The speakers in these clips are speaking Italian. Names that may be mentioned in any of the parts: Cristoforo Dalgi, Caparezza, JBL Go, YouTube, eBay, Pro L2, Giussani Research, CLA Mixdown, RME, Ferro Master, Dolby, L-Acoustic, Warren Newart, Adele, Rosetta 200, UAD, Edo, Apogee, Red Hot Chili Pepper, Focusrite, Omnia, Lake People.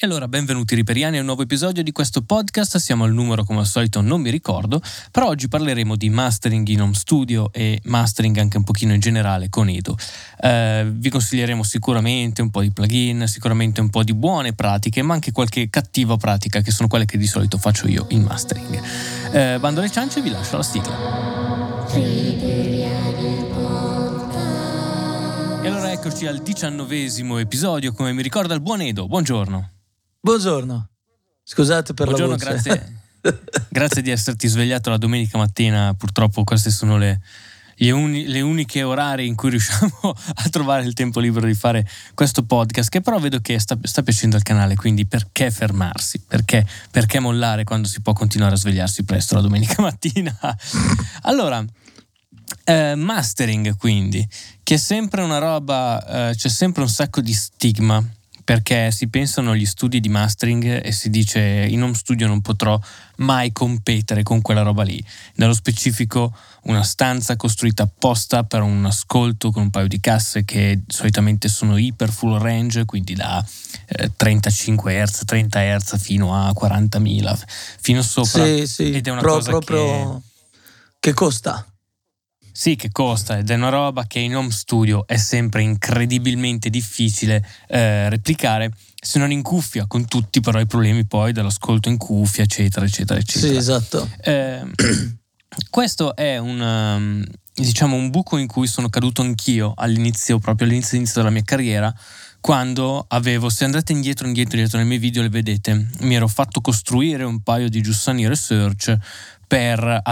E allora benvenuti riperiani a un nuovo episodio di questo podcast, siamo al numero come al solito non mi ricordo, però oggi parleremo di mastering in home studio e mastering anche un pochino in generale con Edo. Vi consiglieremo sicuramente un po' di plugin, sicuramente un po' di buone pratiche, ma anche qualche cattiva pratica che sono quelle che di solito faccio io in mastering. Bando alle ciance e vi lascio la sigla. E allora eccoci al 19° episodio, come mi ricorda il buon Edo. Buongiorno. Buongiorno. Scusate per la voce. Buongiorno, grazie. Grazie di esserti svegliato la domenica mattina. Purtroppo queste sono le uniche orari in cui riusciamo a trovare il tempo libero di fare questo podcast, che però vedo che sta piacendo al canale, quindi perché fermarsi? Perché mollare quando si può continuare a svegliarsi presto la domenica mattina? Allora... mastering, quindi, che è sempre una roba, c'è sempre un sacco di stigma, perché si pensano agli studi di mastering e si dice in home studio non potrò mai competere con quella roba lì. Nello specifico una stanza costruita apposta per un ascolto con un paio di casse che solitamente sono iper full range, quindi da 35 Hz, 30 Hz fino a 40.000, fino sopra. Sì, ed è una cosa proprio che costa. Sì, che costa, ed è una roba che in home studio è sempre incredibilmente difficile replicare, se non in cuffia, con tutti però i problemi poi dell'ascolto in cuffia, eccetera, eccetera, eccetera. Sì, esatto. Questo è un buco in cui sono caduto anch'io all'inizio, proprio all'inizio della mia carriera, quando se andate indietro nei miei video le vedete, mi ero fatto costruire un paio di Giussani Research per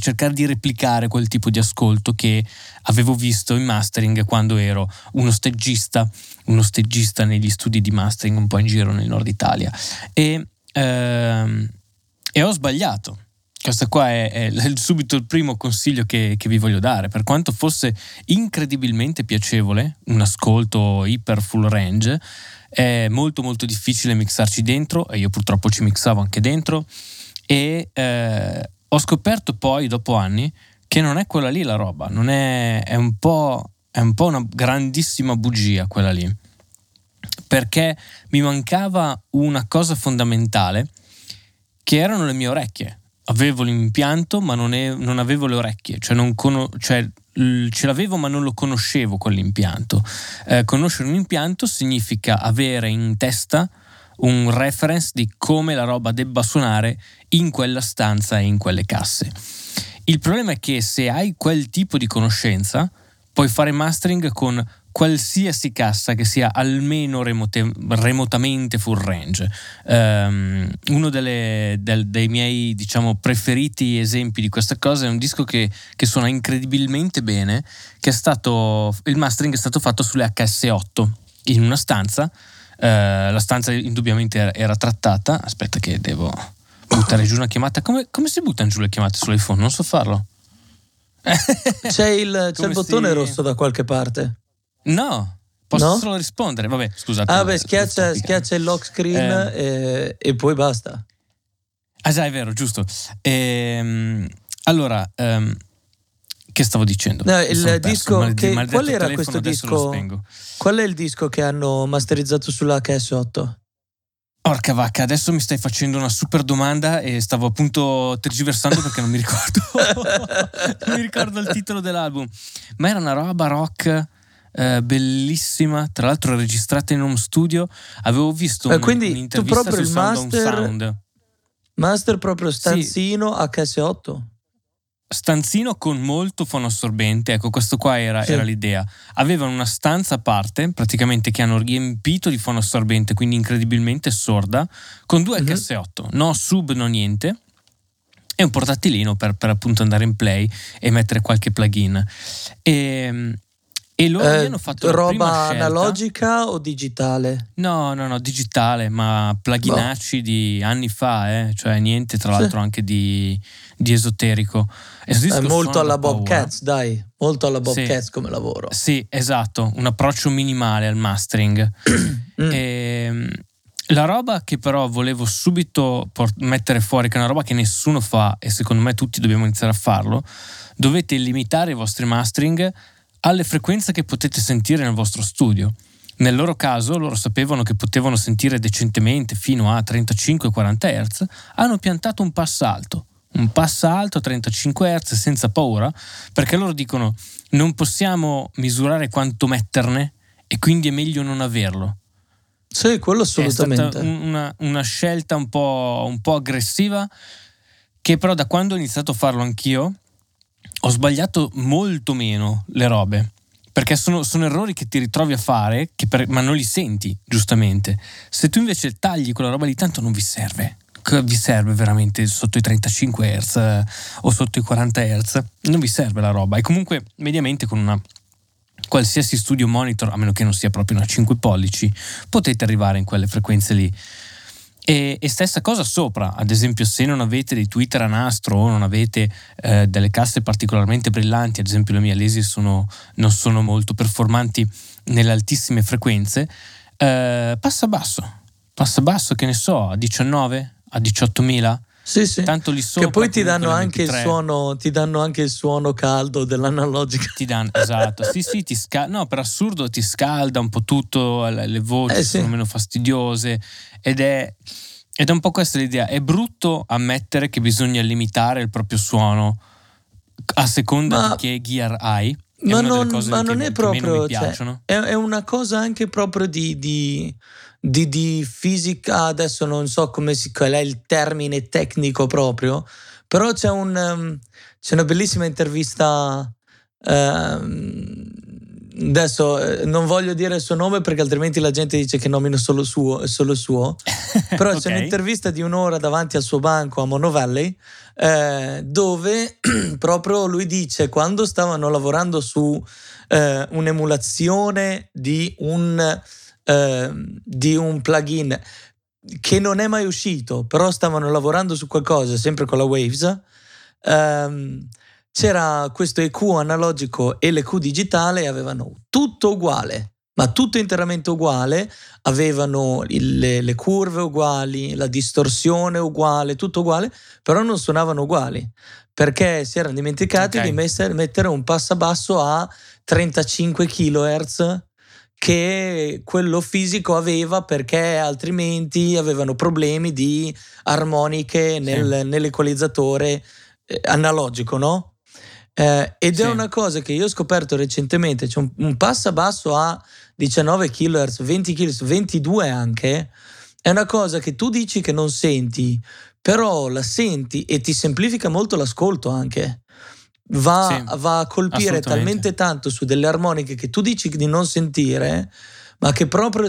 cercare di replicare quel tipo di ascolto che avevo visto in mastering quando ero uno stagista negli studi di mastering un po' in giro nel nord Italia e ho sbagliato. Questo qua è subito il primo consiglio che vi voglio dare. Per quanto fosse incredibilmente piacevole un ascolto iper full range, è molto molto difficile mixarci dentro, e io purtroppo ci mixavo anche dentro, e ho scoperto poi dopo anni che non è quella lì la roba, non è, è un po' una grandissima bugia quella lì, perché mi mancava una cosa fondamentale che erano le mie orecchie. Avevo l'impianto ma non avevo le orecchie, ce l'avevo ma non lo conoscevo quell'impianto. Conoscere un impianto significa avere in testa un reference di come la roba debba suonare in quella stanza e in quelle casse. Il problema è che se hai quel tipo di conoscenza puoi fare mastering con qualsiasi cassa che sia almeno remotamente full range. Uno dei miei preferiti esempi di questa cosa è un disco che suona incredibilmente bene, il mastering è stato fatto sulle HS8 in una stanza. La stanza indubbiamente era trattata. Aspetta che devo buttare giù una chiamata. Come si buttano giù le chiamate sull'iPhone? Non so farlo. C'è il bottone rosso da qualche parte? No, posso solo rispondere. Vabbè, scusate. Schiaccia il lock screen e poi basta. Ah già, è vero, giusto. Allora, che stavo dicendo? No, il disco qual era telefono, questo disco? Qual è il disco che hanno masterizzato sulla HS8? Porca vacca, adesso mi stai facendo una super domanda e stavo appunto tergiversando perché non mi ricordo. Non mi ricordo il titolo dell'album, ma era una roba rock bellissima, tra l'altro registrata in home studio. Avevo visto un'intervista sul Sound on Sound, proprio stanzino, sì. HS8 stanzino con molto fonoassorbente, ecco questo qua era l'idea. Avevano una stanza a parte praticamente che hanno riempito di fonoassorbente, quindi incredibilmente sorda, con due HS8, no sub, no niente, e un portatilino per appunto andare in play e mettere qualche plugin. E loro hanno fatto roba prima analogica o digitale? No, digitale, ma pluginacci di anni fa, cioè niente, tra l'altro anche di esoterico. È molto alla Bob Katz, dai, molto alla Bob Katz come lavoro. Sì, esatto, un approccio minimale al mastering. La roba che però volevo subito mettere fuori, che è una roba che nessuno fa e secondo me tutti dobbiamo iniziare a farlo: dovete limitare i vostri mastering alle frequenze che potete sentire nel vostro studio. Nel loro caso, loro sapevano che potevano sentire decentemente fino a 35-40 Hz, hanno piantato un passa alto a 35 Hz senza paura, perché loro dicono non possiamo misurare quanto metterne e quindi è meglio non averlo. Sì, quello assolutamente. È stata una scelta un po' aggressiva, che però da quando ho iniziato a farlo anch'io ho sbagliato molto meno le robe, perché sono errori che ti ritrovi a fare ma non li senti, giustamente. Se tu invece tagli quella roba lì, tanto non vi serve. Vi serve veramente sotto i 35 Hz o sotto i 40 Hz? Non vi serve la roba. E comunque mediamente con una qualsiasi studio monitor, a meno che non sia proprio una 5 pollici, potete arrivare in quelle frequenze lì. E stessa cosa sopra, ad esempio se non avete dei tweeter a nastro o non avete delle casse particolarmente brillanti, ad esempio le mie Lesi non sono molto performanti nelle altissime frequenze, passa basso, che ne so, a 19, a 18.000. Sì. Tanto lì sopra, che poi ti danno anche il suono caldo dell'analogica. Ti danno, esatto. sì, no, per assurdo ti scalda un po' tutto, le voci sono meno fastidiose ed è un po' questa l'idea. È brutto ammettere che bisogna limitare il proprio suono a seconda di che gear hai. È una cosa anche proprio di fisica, adesso non so come qual è il termine tecnico proprio, però c'è una bellissima intervista, adesso non voglio dire il suo nome perché altrimenti la gente dice che nomino solo suo però okay. C'è un'intervista di un'ora davanti al suo banco a Mono Valley, dove proprio lui dice quando stavano lavorando su un'emulazione di un plugin che non è mai uscito, però stavano lavorando su qualcosa sempre con la Waves, c'era questo EQ analogico e l'EQ digitale, avevano tutto uguale, ma tutto interamente uguale, avevano le curve uguali, la distorsione uguale, tutto uguale, però non suonavano uguali perché si erano dimenticati di mettere un passabasso a 35 kHz che quello fisico aveva, perché altrimenti avevano problemi di armoniche nell'equalizzatore analogico, no? È una cosa che io ho scoperto recentemente, c'è un passabasso a 19 kHz, 20 kHz, 22 anche, è una cosa che tu dici che non senti, però la senti e ti semplifica molto l'ascolto anche. Va a colpire talmente tanto su delle armoniche che tu dici di non sentire, ma che proprio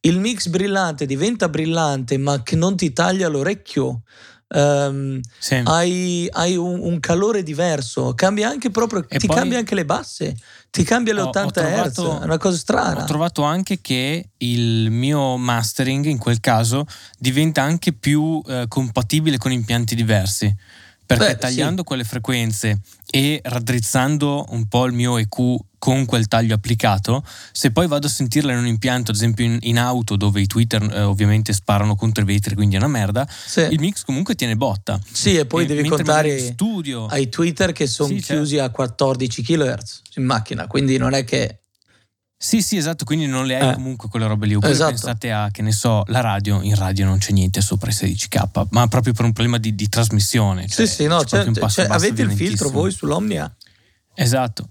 il mix brillante diventa brillante, ma che non ti taglia l'orecchio. Hai un calore diverso, cambia anche proprio, e ti poi cambia anche le basse, ti cambia le 80 Hz, è una cosa strana. Ho trovato anche che il mio mastering in quel caso diventa anche più compatibile con impianti diversi, perché tagliando quelle frequenze e raddrizzando un po' il mio EQ con quel taglio applicato, se poi vado a sentirla in un impianto, ad esempio in auto dove i tweeter ovviamente sparano contro i vetri, quindi è una merda, il mix comunque tiene botta. Sì, e poi devi contare studio, ai tweeter che sono chiusi a 14 kHz in macchina, quindi non è che... Sì, esatto, quindi non le hai comunque quelle robe lì. Oppure pensate a, che ne so, la radio, in radio non c'è niente sopra i 16K, ma proprio per un problema di trasmissione. Avete il filtro voi sull'Omnia? Esatto.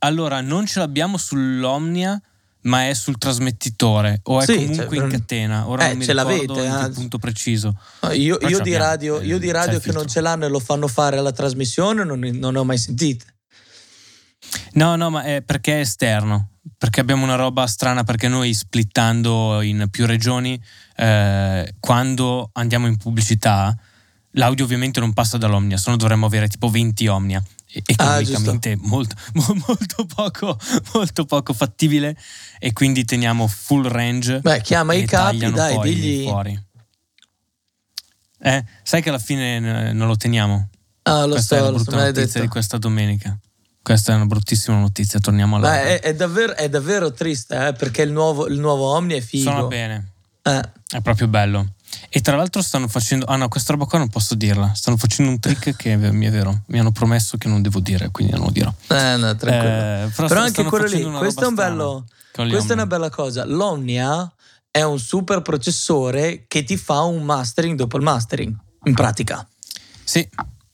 Allora, non ce l'abbiamo sull'Omnia, ma è sul trasmettitore o è comunque in catena. Ora non mi ricordo il punto preciso. Io di radio che non ce l'hanno e lo fanno fare alla trasmissione non ne ho mai sentite. No, ma è perché è esterno. Perché abbiamo una roba strana, perché noi splittando in più regioni, quando andiamo in pubblicità, l'audio ovviamente non passa dall'Omnia, se no dovremmo avere tipo 20 Omnia. Economicamente molto poco fattibile, e quindi teniamo full range. Beh, chiama i capi, dai, digli fuori. Sai che alla fine non lo teniamo. Questa è la brutta notizia di questa domenica. Questa è una bruttissima notizia, torniamo alla... Beh, è davvero triste, perché il nuovo Omnia è figo. Suona bene, è proprio bello. E tra l'altro stanno facendo... Ah no, questa roba qua non posso dirla. Stanno facendo un trick che è vero. Mi hanno promesso che non devo dire, quindi non lo dirò. No, tranquillo. Però anche quello lì, questo è un bello... Questa è una bella cosa. L'Omnia è un super processore che ti fa un mastering dopo il mastering, in pratica. Sì,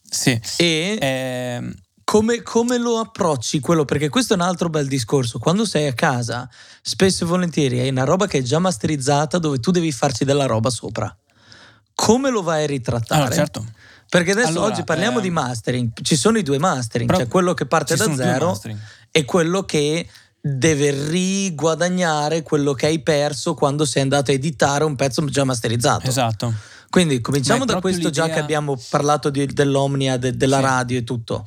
sì. E... Come lo approcci quello? Perché questo è un altro bel discorso. Quando sei a casa, spesso e volentieri hai una roba che è già masterizzata dove tu devi farci della roba sopra. Come lo vai a ritrattare? Allora, certo. Perché adesso oggi parliamo di mastering. Ci sono i due mastering, cioè quello che parte da zero e quello che deve riguadagnare quello che hai perso quando sei andato a editare un pezzo già masterizzato. Esatto. Quindi cominciamo da questo, l'idea... già che abbiamo parlato dell'Omnia, della radio e tutto.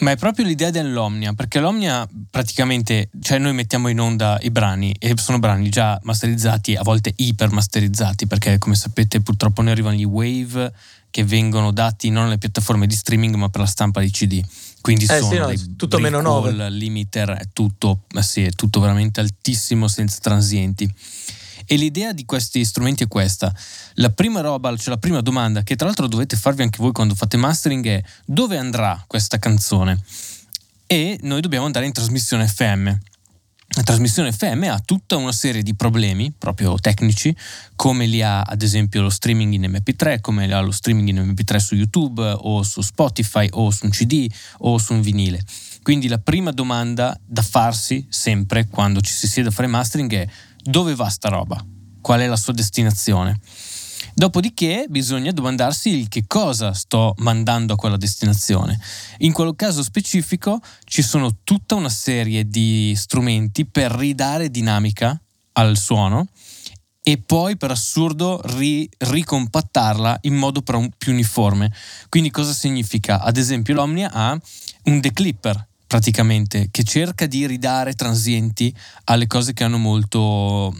Ma è proprio l'idea dell'Omnia, perché l'Omnia praticamente, cioè noi mettiamo in onda i brani e sono brani già masterizzati, a volte ipermasterizzati, perché come sapete purtroppo ne arrivano gli Wave che vengono dati non alle piattaforme di streaming ma per la stampa di CD, quindi sono tutto meno 9 limiter, è tutto veramente altissimo, senza transienti. E l'idea di questi strumenti è questa. La prima roba, cioè la prima domanda che tra l'altro dovete farvi anche voi quando fate mastering è: dove andrà questa canzone? E noi dobbiamo andare in trasmissione FM. La trasmissione FM ha tutta una serie di problemi proprio tecnici, come li ha ad esempio lo streaming in MP3, come li ha lo streaming in MP3 su YouTube o su Spotify o su un CD o su un vinile. Quindi la prima domanda da farsi sempre quando ci si siede a fare mastering è: dove va sta roba? Qual è la sua destinazione? Dopodiché bisogna domandarsi il che cosa sto mandando a quella destinazione. In quel caso specifico ci sono tutta una serie di strumenti per ridare dinamica al suono e poi per assurdo ricompattarla in modo più uniforme. Quindi cosa significa? Ad esempio l'Omnia ha un declipper praticamente, che cerca di ridare transienti alle cose che sono molto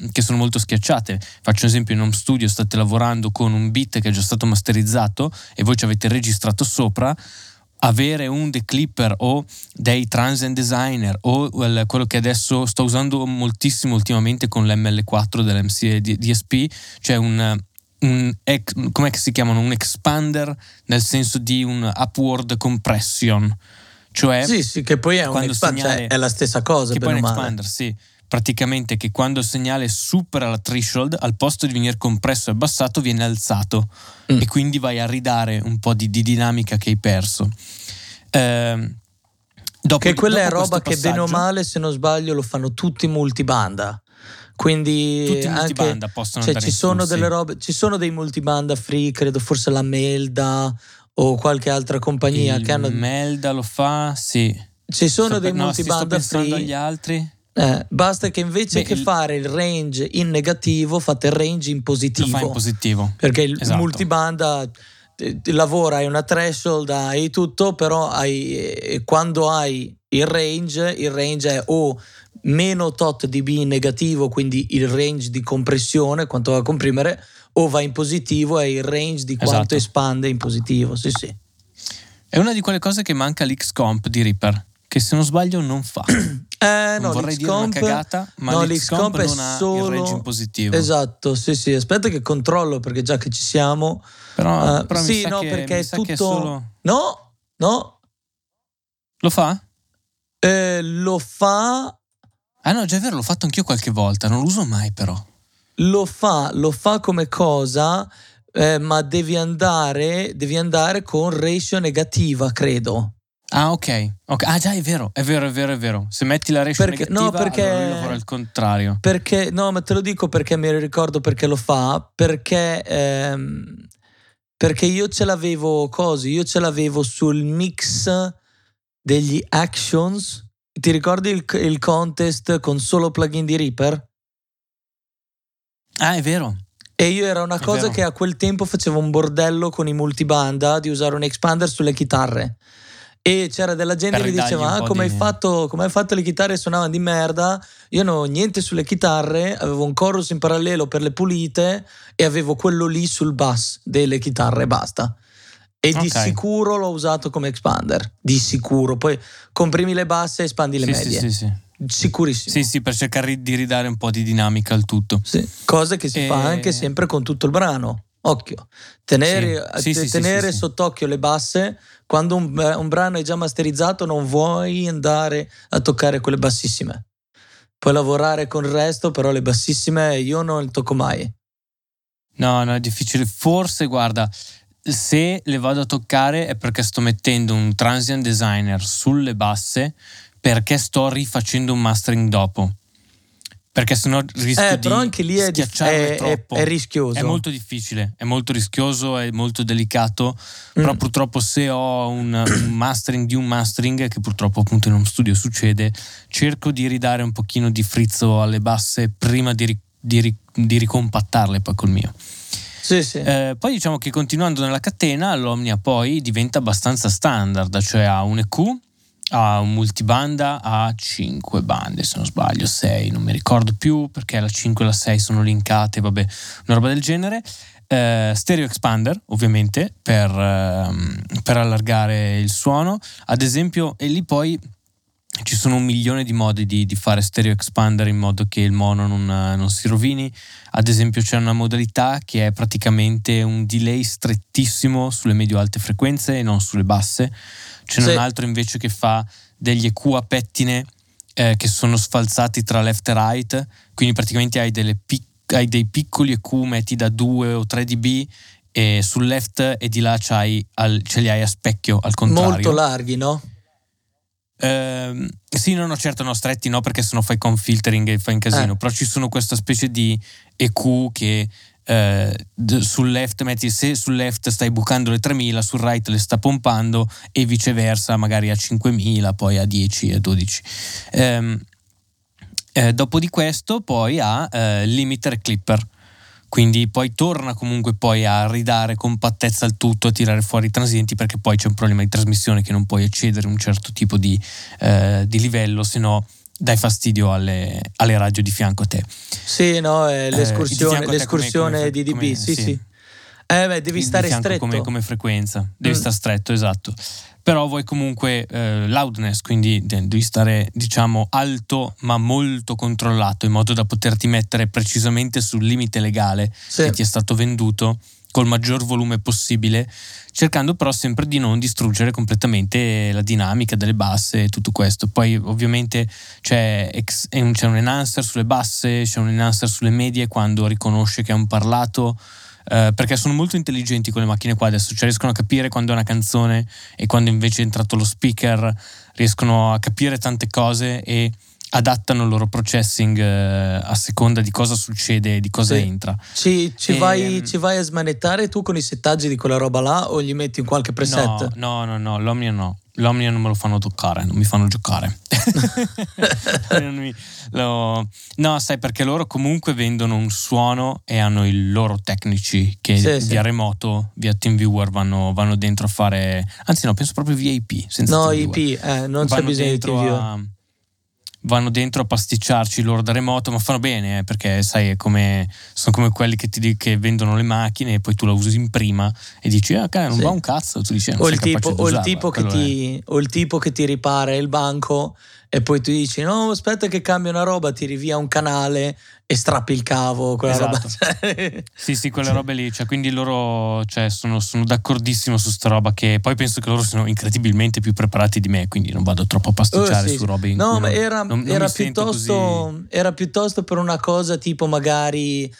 schiacciate. Faccio un esempio: in home studio state lavorando con un beat che è già stato masterizzato e voi ci avete registrato sopra. Avere un declipper o dei transient designer o quello che adesso sto usando moltissimo ultimamente con l'ML4 dell'MCDSP, cioè com'è che si chiamano? Un expander, nel senso di un upward compression. Cioè, sì, che poi è un expander, è la stessa cosa. Che poi è un expander, sì. Praticamente che quando il segnale supera la threshold, al posto di venire compresso e abbassato, viene alzato. E quindi vai a ridare un po' di dinamica che hai perso. Che quella è roba che bene o male, se non sbaglio, lo fanno tutti multibanda. Quindi tutti multibanda possono andare in sono delle robe. Ci sono dei multibanda free, credo forse la Melda o qualche altra compagnia che hanno... Melda lo fa, sì. Ci sono dei multibanda free. Agli altri. Basta che invece fare il range in negativo, fate il range in positivo. Lo fa in positivo. Perché il multibanda lavora, hai una threshold, hai tutto, però quando hai il range è o meno tot dB in negativo, quindi il range di compressione, quanto va a comprimere, o va in positivo e il range di quanto espande in positivo. Sì, sì. È una di quelle cose che manca l'Xcomp di Reaper, che se non sbaglio non fa. Non vorrei dire una cagata, ma l'Xcomp non ha il range in positivo. Esatto, sì, sì. Aspetta che controllo, perché già che ci siamo. Però sì, perché è tutto... No. Lo fa? Lo fa... Ah no, già è vero, l'ho fatto anch'io qualche volta, non lo uso mai però. Lo fa come cosa, ma devi andare con ratio negativa, credo. Ah, ok. Ah già, è vero. Se metti la ratio negativa, allora lavora al contrario. Perché, no, ma te lo dico perché mi ricordo perché lo fa, perché io ce l'avevo sul mix degli Actions. Ti ricordi il contest con solo plugin di Reaper? Ah, è vero. E io era una cosa che a quel tempo facevo un bordello con i multibanda di usare un expander sulle chitarre. E c'era della gente che diceva: come hai fatto le chitarre suonavano di merda. Io non ho niente sulle chitarre, avevo un chorus in parallelo per le pulite e avevo quello lì sul bass delle chitarre, basta. E di sicuro l'ho usato come expander, di sicuro. Poi comprimi le basse e espandi le medie. Sì. Sicurissimo. Sì, per cercare di ridare un po' di dinamica al tutto. Sì. Cosa che si fa anche sempre con tutto il brano. occhio. Tenere sott'occhio le basse. Quando un brano è già masterizzato non vuoi andare a toccare quelle bassissime. Puoi lavorare con il resto, però le bassissime io non le tocco mai. No, è difficile. Forse, guarda, se le vado a toccare è perché sto mettendo un transient designer sulle basse, perché sto rifacendo un mastering dopo. Perché sennò rischio di schiacciarle troppo. È rischioso. È molto difficile, è molto rischioso, è molto delicato. Però purtroppo se ho un mastering di un mastering, che purtroppo appunto in uno studio succede, cerco di ridare un pochino di frizzo alle basse prima di ricompattarle poi col mio. Sì. Poi diciamo che continuando nella catena, l'Omnia poi diventa abbastanza standard, cioè ha un EQ, ha un multibanda, ha 5 bande se non sbaglio, 6, non mi ricordo più perché la 5 e la 6 sono linkate, vabbè, una roba del genere. Stereo expander ovviamente per allargare il suono, ad esempio, e lì poi ci sono 1 milione di modi di fare stereo expander in modo che il mono non si rovini. Ad esempio c'è una modalità che è praticamente un delay strettissimo sulle medio-alte frequenze e non sulle basse. C'è un altro invece che fa degli EQ a pettine che sono sfalsati tra left e right, quindi praticamente hai dei piccoli EQ metti da 2 o 3 dB e sul left e di là ce li hai a specchio, al contrario. Molto larghi, no? Sì, certo, stretti no, perché sennò fai con filtering e fai un casino. Però ci sono questa specie di EQ che sul left metti, se sul left stai bucando le 3000, sul right le sta pompando e viceversa, magari a 5000, poi a 10 e a 12. Dopo di questo poi ha limiter clipper, quindi poi torna comunque poi a ridare compattezza al tutto, a tirare fuori i transienti, perché poi c'è un problema di trasmissione che non puoi accedere a un certo tipo di livello, se no dai fastidio alle radio di fianco a te. Sì, no, l'escursione di dB, sì. Devi stare stretto. Come frequenza, devi stare stretto, esatto. Però vuoi comunque loudness, quindi devi stare diciamo alto ma molto controllato in modo da poterti mettere precisamente sul limite legale che ti è stato venduto col maggior volume possibile, cercando però sempre di non distruggere completamente la dinamica delle basse e tutto questo. Poi ovviamente c'è un enhancer sulle basse, c'è un enhancer sulle medie quando riconosce che è un parlato. Perché sono molto intelligenti con le macchine qua adesso, riescono a capire quando è una canzone e quando invece è entrato lo speaker, riescono a capire tante cose e adattano il loro processing a seconda di cosa succede e di cosa entra. Ci vai a smanettare tu con i settaggi di quella roba là o gli metti in qualche preset? No, l'Omnia no. L'Omnia non me lo fanno toccare, non mi fanno giocare. No, sai, perché loro comunque vendono un suono e hanno i loro tecnici che via remoto, via Team Viewer vanno dentro a fare. Anzi, no, penso proprio via IP. No, IP, non c'è bisogno di Team Viewer. Vanno dentro a pasticciarci loro da remoto, ma fanno bene perché sai sono come quelli che vendono le macchine e poi tu la usi in prima e dici non va un cazzo, tu dici non sei capace di usarla, o il tipo che ti ripara il banco e poi tu dici no aspetta che cambia una roba, tiri via un canale e strappi il cavo, quella roba. sì quelle robe lì, quindi loro sono d'accordissimo su sta roba, che poi penso che loro siano incredibilmente più preparati di me, quindi non vado troppo a pasticciare su robe in cui era piuttosto per una cosa tipo magari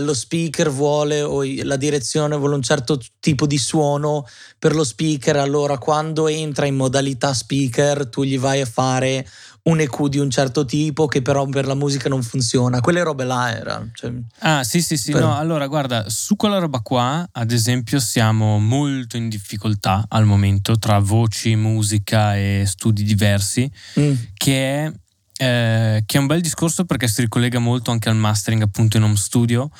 lo speaker vuole, o la direzione vuole un certo tipo di suono per lo speaker, allora quando entra in modalità speaker tu gli vai a fare un EQ di un certo tipo che però per la musica non funziona, quelle robe là no, allora guarda, su quella roba qua ad esempio siamo molto in difficoltà al momento tra voci, musica e studi diversi, che è un bel discorso perché si ricollega molto anche al mastering appunto in home studio,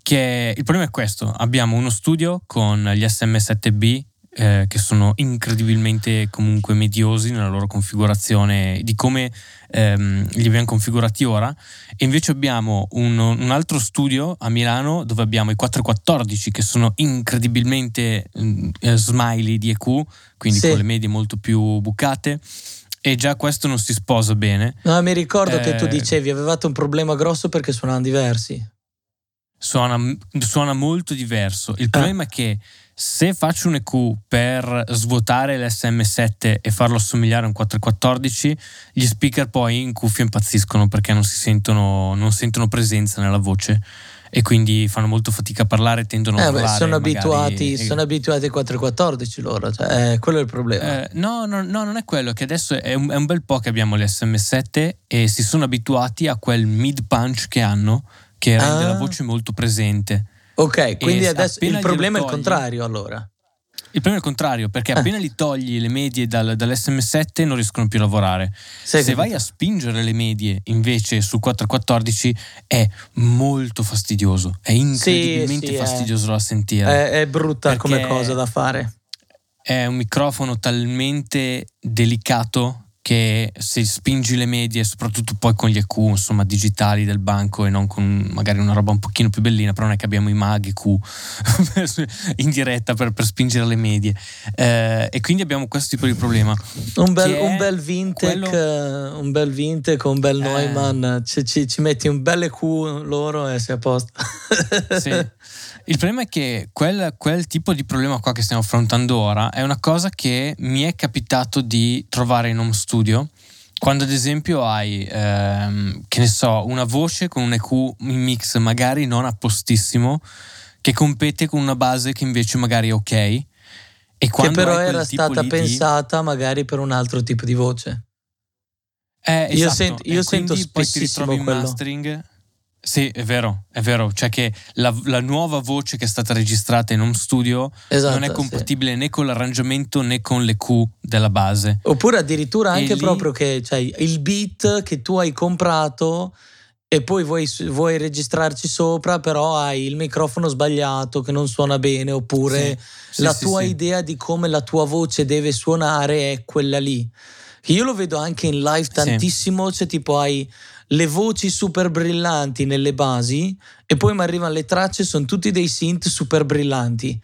che il problema è questo: abbiamo uno studio con gli SM7B che sono incredibilmente comunque mediosi nella loro configurazione di come li abbiamo configurati ora, e invece abbiamo un altro studio a Milano dove abbiamo i 414 che sono incredibilmente smiley di EQ, quindi con le medie molto più bucate, e già questo non si sposa bene. Mi ricordo che tu dicevi avevate un problema grosso perché suonavano diversi. suona molto diverso. Il problema è che se faccio un EQ per svuotare l'SM7 e farlo assomigliare a un 414, gli speaker poi in cuffia impazziscono perché non sentono presenza nella voce e quindi fanno molto fatica a parlare, tendono a parlare. Sono abituati ai 414 loro, cioè, quello è il problema. No, non è quello, che adesso è un bel po' che abbiamo l'SM7 e si sono abituati a quel mid punch che hanno, che rende la voce molto presente. Ok, quindi adesso il problema è il contrario, allora. Il problema è il contrario, perché appena li togli le medie dall'SM7 non riescono più a lavorare. Se vai a spingere le medie invece sul 414 è molto fastidioso, è incredibilmente fastidioso da sentire. È brutta come cosa da fare. È un microfono talmente delicato che se spingi le medie, soprattutto poi con gli EQ insomma digitali del banco e non con magari una roba un pochino più bellina, però non è che abbiamo i maghi EQ in diretta per spingere le medie, e quindi abbiamo questo tipo di problema. Un bel Vintec, un bel Neumann, ci metti un bel EQ loro e sei a posto. Sì. Il problema è che quel tipo di problema qua che stiamo affrontando ora è una cosa che mi è capitato di trovare in home studio, quando ad esempio hai che ne so, una voce con un EQ in mix magari non a postissimo, che compete con una base che invece magari è ok, e che però era stata pensata magari per un altro tipo di voce. Io sento spessissimo quello. Mastering. Sì, è vero, cioè che la nuova voce che è stata registrata in home studio non è compatibile né con l'arrangiamento né con le Q della base. Oppure addirittura anche lì, proprio che cioè, il beat che tu hai comprato e poi vuoi registrarci sopra, però hai il microfono sbagliato che non suona bene, oppure la tua idea di come la tua voce deve suonare è quella lì. Io lo vedo anche in live tantissimo, cioè tipo hai le voci super brillanti nelle basi e poi mi arrivano le tracce, sono tutti dei synth super brillanti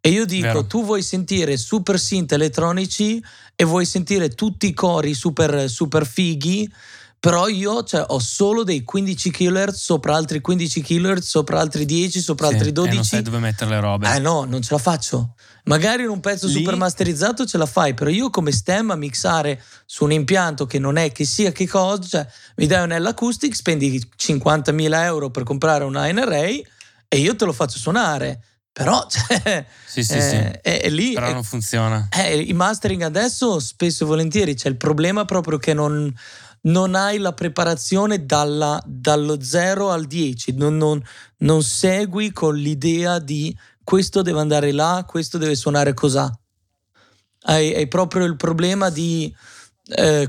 e io dico tu vuoi sentire super synth elettronici e vuoi sentire tutti i cori super, super fighi, però io cioè, ho solo dei 15 kHz sopra altri 15 kHz sopra altri 10 sopra altri 12 e non sai dove mettere le robe. No, non ce la faccio. Magari in un pezzo lì super masterizzato ce la fai, però io come stem a mixare su un impianto che non è che sia che cosa, cioè mi dai un L-Acoustic, spendi 50.000 euro per comprare un A-N-Array e io te lo faccio suonare, però cioè, è lì, però non funziona. I mastering adesso spesso e volentieri c'è il problema proprio che non hai la preparazione dallo 0 al 10, non segui con l'idea di questo deve andare là, questo deve suonare cos'ha. Hai proprio il problema di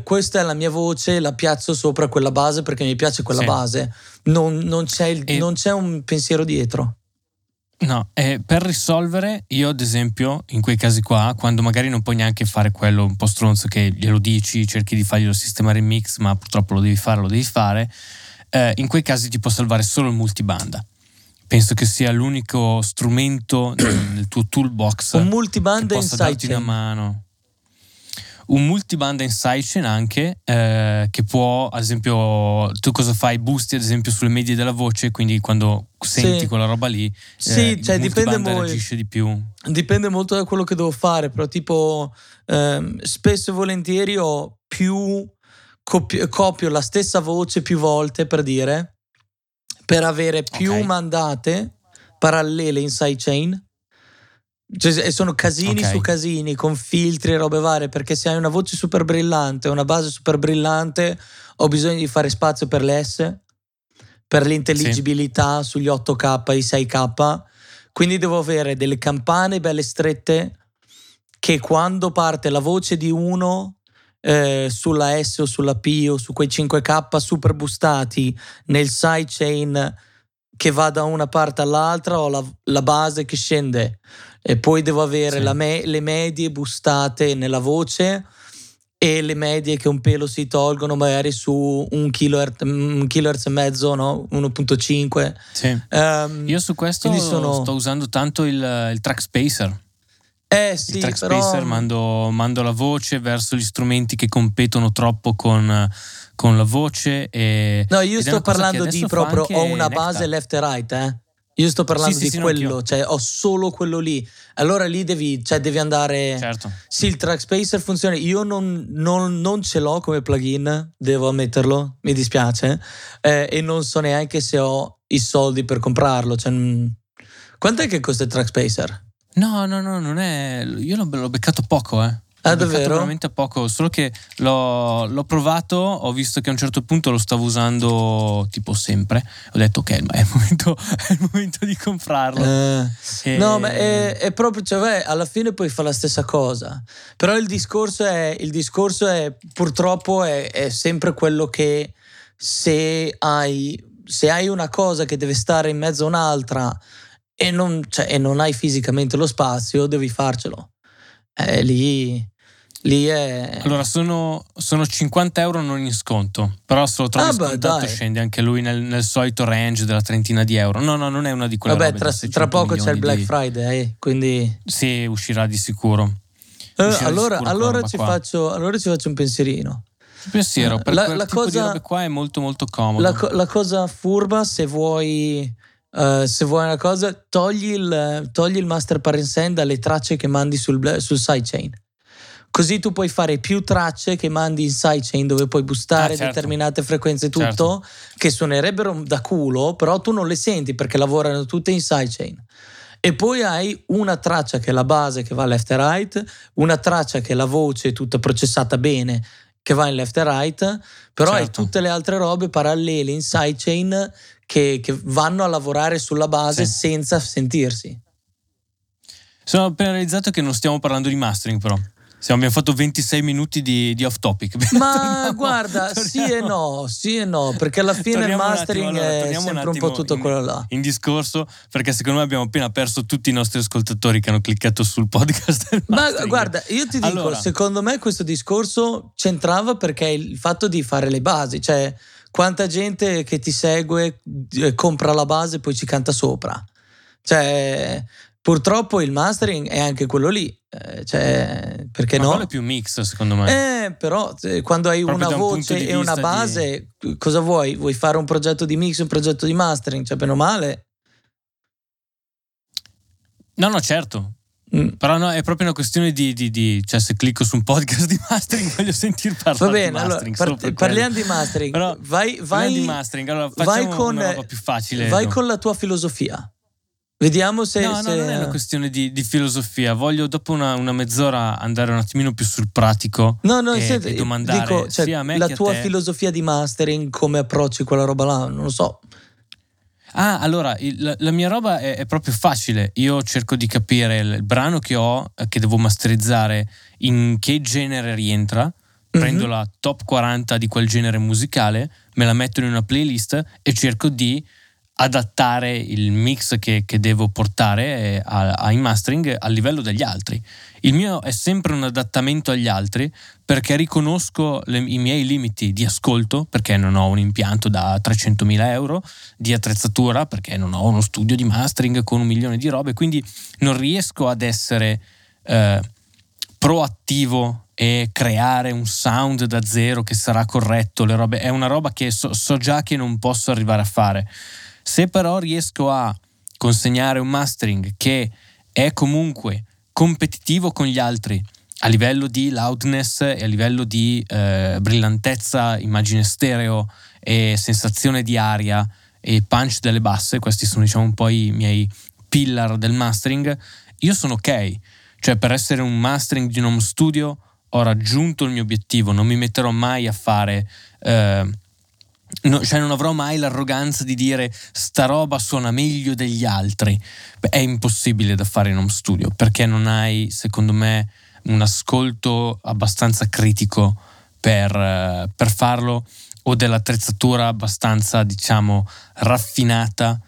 questa è la mia voce, la piazzo sopra quella base perché mi piace quella base. Non c'è un pensiero dietro. No, per risolvere, io ad esempio in quei casi qua, quando magari non puoi neanche fare quello un po' stronzo che glielo dici, cerchi di farglielo sistemare in mix, ma purtroppo lo devi fare, in quei casi ti può salvare solo il multibanda. Penso che sia l'unico strumento nel tuo toolbox un multiband che possa darti una mano. Un multiband in sidechain anche, che può, ad esempio, tu cosa fai? Boosti ad esempio sulle medie della voce, quindi quando senti quella roba lì, cioè, il multiband reagisce di più. Dipende molto da quello che devo fare, però tipo spesso e volentieri ho copio la stessa voce più volte, per dire, per avere più mandate parallele in sidechain. Cioè, sono casini su casini con filtri e robe varie, perché se hai una voce super brillante, una base super brillante, ho bisogno di fare spazio per le S, per l'intelligibilità sugli 8K e i 6K, quindi devo avere delle campane belle strette che quando parte la voce di uno sulla S o sulla P o su quei 5K super boostati nel sidechain che va da una parte all'altra, ho la base che scende e poi devo avere le medie bustate nella voce e le medie che un pelo si tolgono magari su 1,5 kHz, no? 1.5. Io su questo sto usando tanto il Track Spacer. Il Track Spacer però mando la voce verso gli strumenti che competono troppo con la voce. No, io sto parlando di proprio ho una base left e right. Io sto parlando di quello, cioè ho solo quello lì. Allora lì devi andare. Certo. Sì, il track spacer funziona. Io non ce l'ho come plugin, devo ammetterlo, mi dispiace. E non so neanche se ho i soldi per comprarlo. Cioè, quant'è che costa il track spacer? No, non è. Io l'ho beccato poco, Ah, davvero? Veramente poco, solo che l'ho provato, ho visto che a un certo punto lo stavo usando tipo sempre, ho detto ok, ma è il momento di comprarlo. No, ma è proprio, cioè, alla fine poi fa la stessa cosa, però il discorso è purtroppo è sempre quello che se hai una cosa che deve stare in mezzo a un'altra e non hai fisicamente lo spazio, devi farcelo. Lì è. Allora sono 50 euro non in sconto, però se lo trovi scontato scende anche lui nel solito range della trentina di euro. No, non è una di quelle. Vabbè, tra poco c'è il Black Friday, quindi. Sì, uscirà di sicuro. Allora ci faccio un pensierino. Un pensiero, per quel tipo di robe qua è molto molto comodo. La cosa furba, se vuoi una cosa, togli il master parent send dalle tracce che mandi sul sidechain, così tu puoi fare più tracce che mandi in sidechain, dove puoi boostare determinate frequenze e tutto, che suonerebbero da culo, però tu non le senti perché lavorano tutte in sidechain. E poi hai una traccia che è la base, che va left e right, una traccia che è la voce tutta processata bene, che va in left e right, però hai tutte le altre robe parallele in sidechain che vanno a lavorare sulla base senza sentirsi. Sono penalizzato che non stiamo parlando di mastering, però. Abbiamo fatto 26 minuti di off topic. Ma guarda, sì e no, perché alla fine il mastering è sempre un po' tutto quello là. In discorso, perché secondo me abbiamo appena perso tutti i nostri ascoltatori che hanno cliccato sul podcast del mastering. Ma guarda, io ti dico, secondo me questo discorso c'entrava perché il fatto di fare le basi, cioè quanta gente che ti segue compra la base e poi ci canta sopra. Cioè, purtroppo il mastering è anche quello lì, cioè, perché ma no? Quello è più mix, secondo me. Però quando hai proprio una voce e una base, cosa vuoi? Vuoi fare un progetto di mix, un progetto di mastering? Cioè, bene o male? No, certo. Però no, è proprio una questione di cioè, se clicco su un podcast di mastering voglio sentir parlare di mastering. Va bene, allora, parliamo di mastering. Però, vai di mastering. Allora, vai con una roba più facile. Vai con la tua filosofia. Vediamo se. No, non è una questione di filosofia. Voglio dopo una mezz'ora andare un attimino più sul pratico. No, senti, domandare dico, cioè, sia a me la che tua filosofia di mastering, come approcci quella roba là, non lo so. Ah, allora, la mia roba è proprio facile. Io cerco di capire il brano che ho, che devo masterizzare, in che genere rientra. Prendo la top 40 di quel genere musicale, me la metto in una playlist e cerco di adattare il mix che devo portare ai mastering al livello degli altri. Il mio è sempre un adattamento agli altri, perché riconosco i miei limiti di ascolto, perché non ho un impianto da 300.000 euro, di attrezzatura, perché non ho uno studio di mastering con 1 milione di robe, quindi non riesco ad essere proattivo e creare un sound da zero che sarà corretto. Le robe, è una roba che so già che non posso arrivare a fare. Se però riesco a consegnare un mastering che è comunque competitivo con gli altri a livello di loudness e a livello di brillantezza, immagine stereo e sensazione di aria e punch delle basse, questi sono, diciamo, un po' i miei pillar del mastering, io sono ok. Cioè, per essere un mastering di un home studio ho raggiunto il mio obiettivo, non mi metterò mai a fare... No, cioè non avrò mai l'arroganza di dire sta roba suona meglio degli altri. Beh, è impossibile da fare in home studio, perché non hai, secondo me, un ascolto abbastanza critico per farlo, o dell'attrezzatura abbastanza, diciamo, raffinata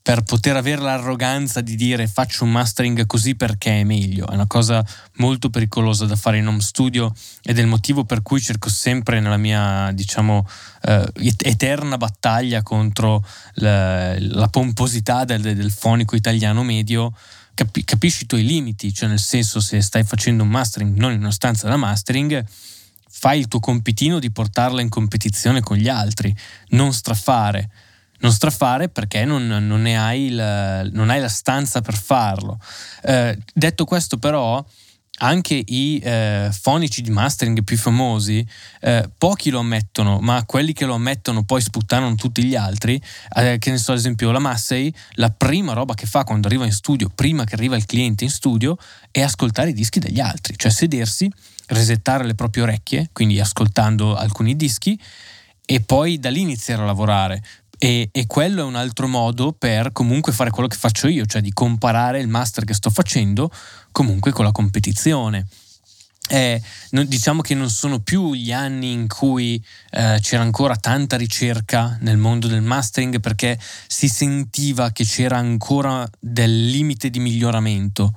per poter avere l'arroganza di dire faccio un mastering così perché è meglio. È una cosa molto pericolosa da fare in home studio ed è il motivo per cui cerco sempre, nella mia, diciamo, eterna battaglia contro la pomposità del fonico italiano medio, capisci i tuoi limiti. Cioè, nel senso, se stai facendo un mastering non in una stanza da mastering, fai il tuo compitino di portarla in competizione con gli altri, non strafare. non straffare perché non ne hai non hai la stanza per farlo. Detto questo, però, anche i fonici di mastering più famosi, pochi lo ammettono, ma quelli che lo ammettono poi sputtano tutti gli altri. Che ne so, ad esempio la Massey, la prima roba che fa quando arriva in studio, prima che arriva il cliente in studio, è ascoltare i dischi degli altri, cioè sedersi, resettare le proprie orecchie, quindi ascoltando alcuni dischi, e poi da lì iniziare a lavorare. E quello è un altro modo per comunque fare quello che faccio io, cioè di comparare il master che sto facendo comunque con la competizione. Diciamo che non sono più gli anni in cui c'era ancora tanta ricerca nel mondo del mastering, perché si sentiva che c'era ancora del limite di miglioramento,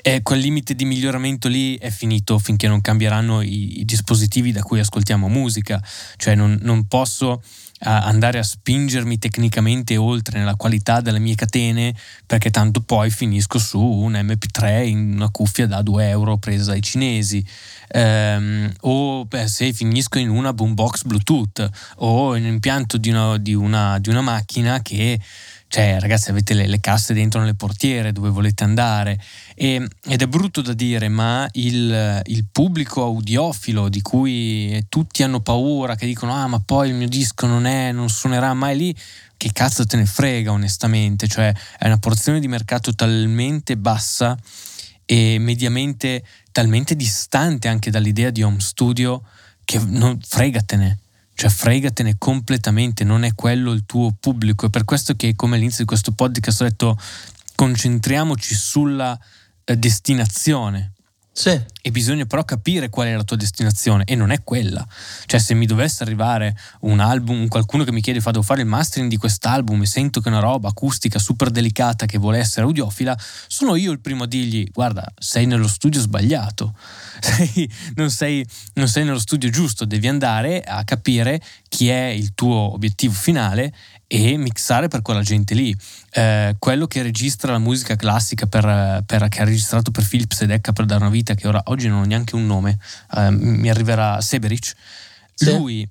e quel limite di miglioramento lì è finito finché non cambieranno i dispositivi da cui ascoltiamo musica. Cioè non posso andare a spingermi tecnicamente oltre nella qualità delle mie catene, perché tanto poi finisco su un MP3 in una cuffia da €2 presa ai cinesi, se finisco in una boombox Bluetooth o in un impianto di una macchina che, cioè ragazzi, avete le casse dentro nelle portiere dove volete andare. Ed è brutto da dire, ma il pubblico audiofilo di cui tutti hanno paura, che dicono ma poi il mio disco non suonerà mai lì, che cazzo te ne frega onestamente. Cioè è una porzione di mercato talmente bassa e mediamente talmente distante anche dall'idea di home studio che non fregatene. Cioè fregatene completamente, non è quello il tuo pubblico. È per questo che, come all'inizio di questo podcast ho detto, concentriamoci sulla destinazione. Sì. E bisogna però capire qual è la tua destinazione, e non è quella. Cioè se mi dovesse arrivare un album, qualcuno che mi chiede devo fare il mastering di quest'album e sento che è una roba acustica super delicata che vuole essere audiofila, sono io il primo a dirgli guarda, sei nello studio sbagliato, non sei nello studio giusto, devi andare a capire chi è il tuo obiettivo finale e mixare per quella gente lì. Quello che registra la musica classica che ha registrato per Philips ed Ecca per dare una vita, che oggi non ho neanche un nome, mi arriverà Seberic, sì. Lui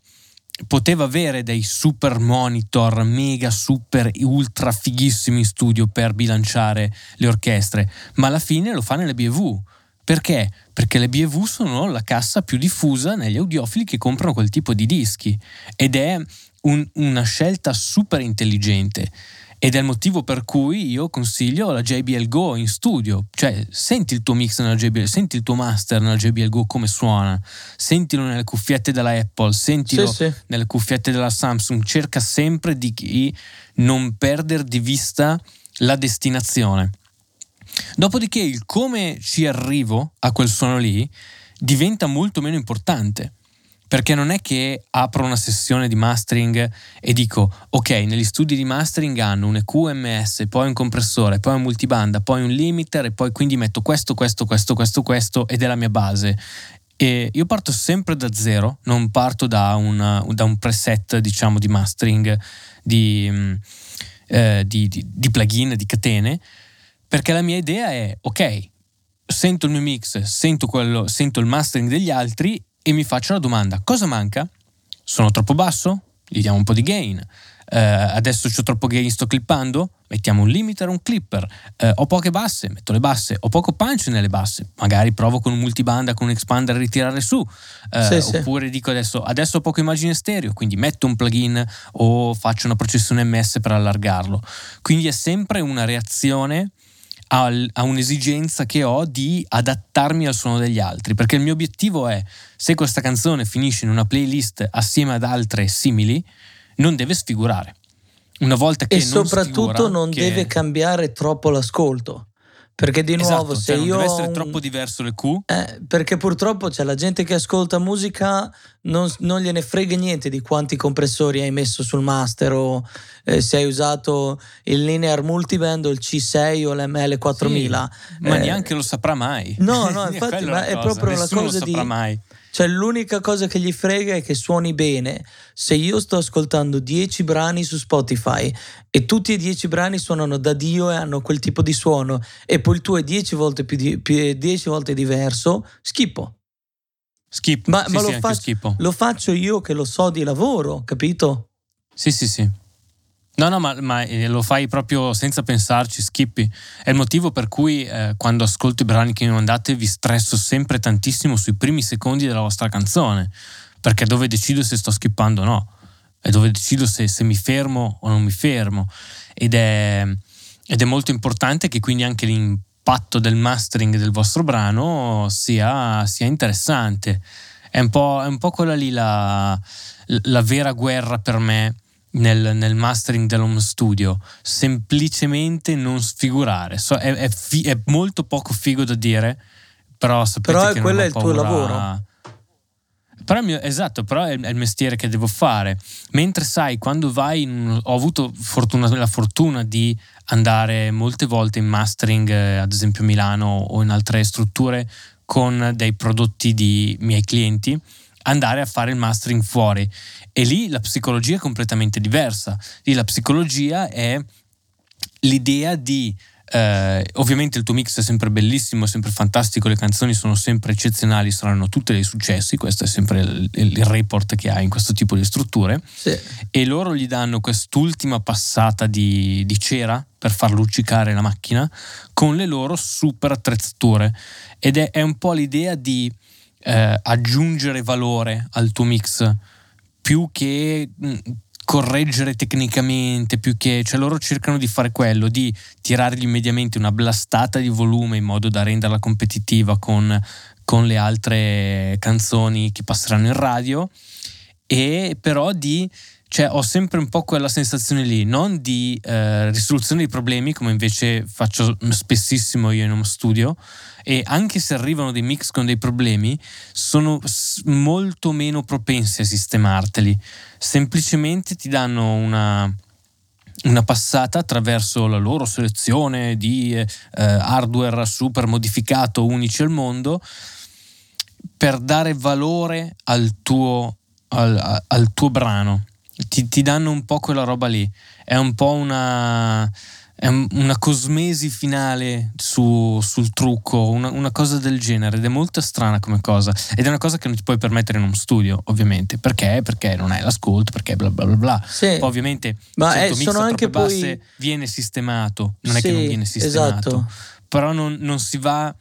poteva avere dei super monitor mega super ultra fighissimi in studio per bilanciare le orchestre, ma alla fine lo fa nelle B&W. Perché? Perché le B&W sono la cassa più diffusa negli audiofili che comprano quel tipo di dischi, ed è una scelta super intelligente, ed è il motivo per cui io consiglio la JBL Go in studio. Cioè senti il tuo mix nella JBL, senti il tuo master nella JBL Go come suona, sentilo nelle cuffiette della Apple, sentilo nelle cuffiette della Samsung. Cerca sempre di non perdere di vista la destinazione. Dopodiché il come ci arrivo a quel suono lì diventa molto meno importante, perché non è che apro una sessione di mastering e dico ok, negli studi di mastering hanno un EQMS, poi un compressore, poi un multibanda, poi un limiter, e poi quindi metto questo ed è la mia base. E io parto sempre da zero, non parto da un preset, diciamo, di mastering di plugin, di catene, perché la mia idea è ok, sento il mio mix, sento il mastering degli altri e mi faccio la domanda: cosa manca? Sono troppo basso? Gli diamo un po' di gain. Adesso c'ho troppo gain, sto clippando? Mettiamo un limiter, un clipper. Ho poche basse? Metto le basse. Ho poco punch nelle basse? Magari provo con un multibanda, con un expander a ritirare su. Oppure dico adesso ho poco immagine stereo, quindi metto un plugin o faccio una processione MS per allargarlo. Quindi è sempre una reazione a un'esigenza che ho di adattarmi al suono degli altri, perché il mio obiettivo è: se questa canzone finisce in una playlist assieme ad altre simili, non deve sfigurare. Una volta che e non soprattutto non che... deve cambiare troppo l'ascolto, perché di nuovo, esatto, se cioè non deve essere troppo diverso le Q, perché purtroppo c'è la gente che ascolta musica, non gliene frega niente di quanti compressori hai messo sul master, o se hai usato il Linear Multiband o il C6 o l'ML4000, sì, ma neanche lo saprà mai. No infatti ma è proprio Nessuno la cosa di mai. Cioè l'unica cosa che gli frega è che suoni bene. Se io sto ascoltando 10 brani su Spotify e tutti e 10 brani suonano da Dio e hanno quel tipo di suono, e poi il tuo è 10 volte più 10 volte diverso, schifo. Ma lo faccio io che lo so di lavoro, capito? Sì. No, ma lo fai proprio senza pensarci, Schippi. È il motivo per cui quando ascolto i brani che mi mandate vi stresso sempre tantissimo sui primi secondi della vostra canzone, perché dove decido se sto skippando o no, è dove decido se mi fermo o non mi fermo, ed è molto importante che quindi anche l'impatto del mastering del vostro brano sia interessante. È un po' quella lì la vera guerra per me nel mastering dell'home studio, semplicemente non sfigurare. È molto poco figo da dire, però sapete che quello è il tuo lavoro. Però però è il mestiere che devo fare. Mentre sai, quando ho avuto la fortuna di andare molte volte in mastering, ad esempio a Milano o in altre strutture, con dei prodotti di miei clienti, andare a fare il mastering fuori. E lì la psicologia è completamente diversa. Lì la psicologia è l'idea di... ovviamente il tuo mix è sempre bellissimo, è sempre fantastico, le canzoni sono sempre eccezionali, saranno tutte dei successi, questo è sempre il report che hai in questo tipo di strutture, sì. E loro gli danno quest'ultima passata di cera per far luccicare la macchina con le loro super attrezzature, ed è un po' l'idea di aggiungere valore al tuo mix più che correggere tecnicamente, più che, cioè loro cercano di fare quello, di tirargli mediamente una blastata di volume in modo da renderla competitiva con le altre canzoni che passeranno in radio, e però ho sempre un po' quella sensazione lì, non di risoluzione dei problemi come invece faccio spessissimo io in home studio, e anche se arrivano dei mix con dei problemi sono molto meno propensi a sistemarteli, semplicemente ti danno una passata attraverso la loro selezione di hardware super modificato, unici al mondo, per dare valore al tuo brano. Ti danno un po' quella roba lì, è un po' una cosmesi finale sul trucco, una cosa del genere, ed è molto strana come cosa, ed è una cosa che non ti puoi permettere in uno studio, ovviamente, perché non hai l'ascolto, perché bla bla bla bla, sì. Poi, ovviamente, ma se il tuo mix sono anche basse, poi... viene sistemato, non sì, è che non viene sistemato, esatto. Però non si va...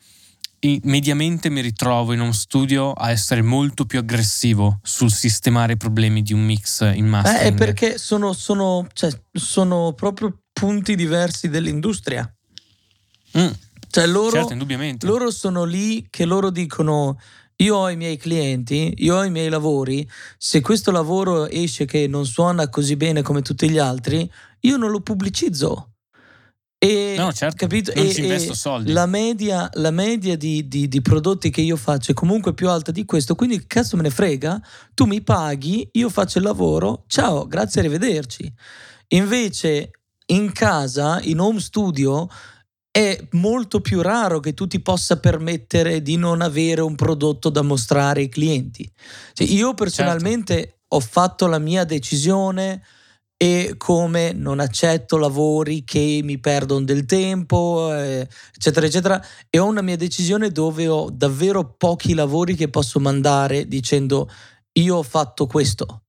Mediamente mi ritrovo in uno studio a essere molto più aggressivo sul sistemare i problemi di un mix in mastering. È perché sono proprio punti diversi dell'industria. Cioè loro, certo, indubbiamente. Loro sono lì che loro dicono: io ho i miei clienti, io ho i miei lavori, se questo lavoro esce che non suona così bene come tutti gli altri, io non lo pubblicizzo. E, no, certo, capito? Non ci investo soldi. La media di prodotti che io faccio è comunque più alta di questo, quindi che cazzo me ne frega, tu mi paghi, io faccio il lavoro, ciao, grazie, arrivederci. Invece in casa, in home studio, è molto più raro che tu ti possa permettere di non avere un prodotto da mostrare ai clienti. Cioè, io personalmente, certo, ho fatto la mia decisione, e come non accetto lavori che mi perdono del tempo, eccetera eccetera, e ho una mia decisione dove ho davvero pochi lavori che posso mandare dicendo io ho fatto questo,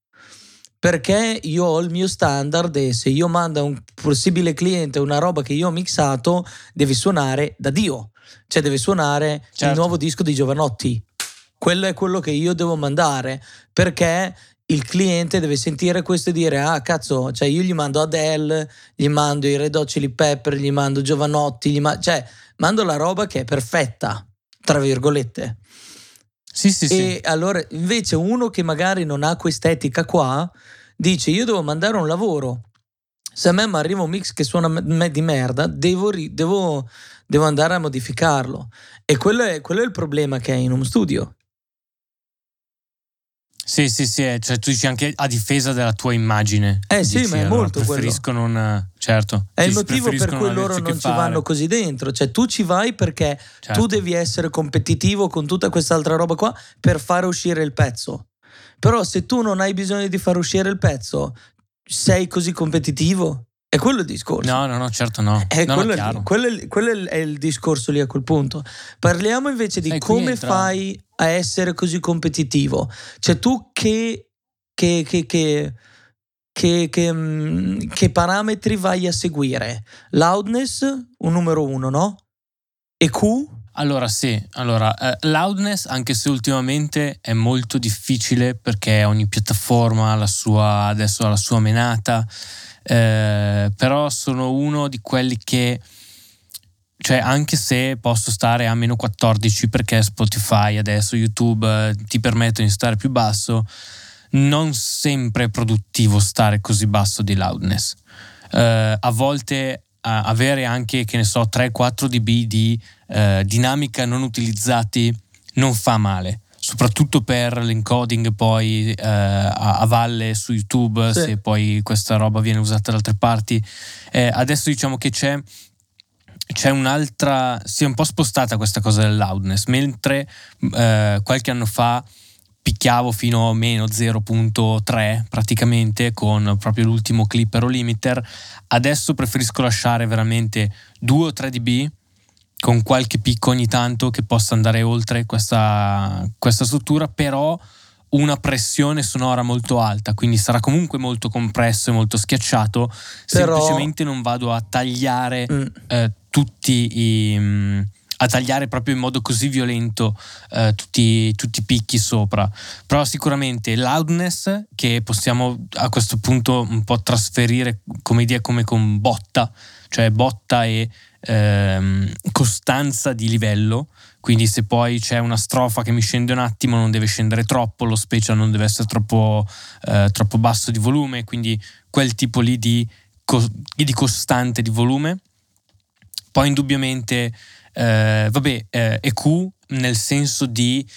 perché io ho il mio standard, e se io mando a un possibile cliente una roba che io ho mixato deve suonare da Dio, cioè deve suonare, certo, il nuovo disco di Giovanotti, quello è quello che io devo mandare, perché il cliente deve sentire questo e dire: ah cazzo, cioè io gli mando Adele, gli mando i Red Hot Chili Pepper, gli mando Giovanotti, cioè mando la roba che è perfetta, tra virgolette. Sì. E allora invece uno che magari non ha quest'etica qua dice: io devo mandare un lavoro, se a me mi arriva un mix che suona di merda devo andare a modificarlo, e quello è il problema che è in home studio. Sì, cioè tu dici anche a difesa della tua immagine. Sì, dici, ma è molto allora, preferiscono quello. Certo. È il motivo per cui loro non ci vanno così dentro. Cioè tu ci vai perché, certo, tu devi essere competitivo con tutta quest'altra roba qua per fare uscire il pezzo. Però se tu non hai bisogno di far uscire il pezzo, sei così competitivo? È quello il discorso. No, certo no. Quello è il discorso lì a quel punto. Parliamo invece di come fai a essere così competitivo. Cioè tu che che parametri vai a seguire? Loudness, un numero uno, no? EQ? Allora sì, allora loudness, anche se ultimamente è molto difficile perché ogni piattaforma ha la sua, adesso ha la sua menata, però sono uno di quelli che, cioè, anche se posso stare a meno 14 perché Spotify adesso, YouTube ti permettono di stare più basso, non sempre è produttivo stare così basso di loudness. A volte avere anche, che ne so, 3-4 dB di dinamica non utilizzati non fa male, soprattutto per l'encoding poi a valle su YouTube, sì. Se poi questa roba viene usata da altre parti. Adesso diciamo che c'è un'altra, si è un po' spostata questa cosa del loudness, mentre qualche anno fa picchiavo fino a meno 0.3 praticamente con proprio l'ultimo clipper o limiter. Adesso preferisco lasciare veramente 2 o 3 dB con qualche picco ogni tanto che possa andare oltre questa struttura, però una pressione sonora molto alta, quindi sarà comunque molto compresso e molto schiacciato, però semplicemente non vado a tagliare a tagliare proprio in modo così violento tutti i picchi sopra. Però sicuramente loudness, che possiamo a questo punto un po' trasferire come idea, come con botta, cioè botta e costanza di livello. Quindi se poi c'è una strofa che mi scende un attimo, non deve scendere troppo, lo special non deve essere troppo basso di volume, quindi quel tipo lì di costante di volume. Poi indubbiamente EQ, nel senso di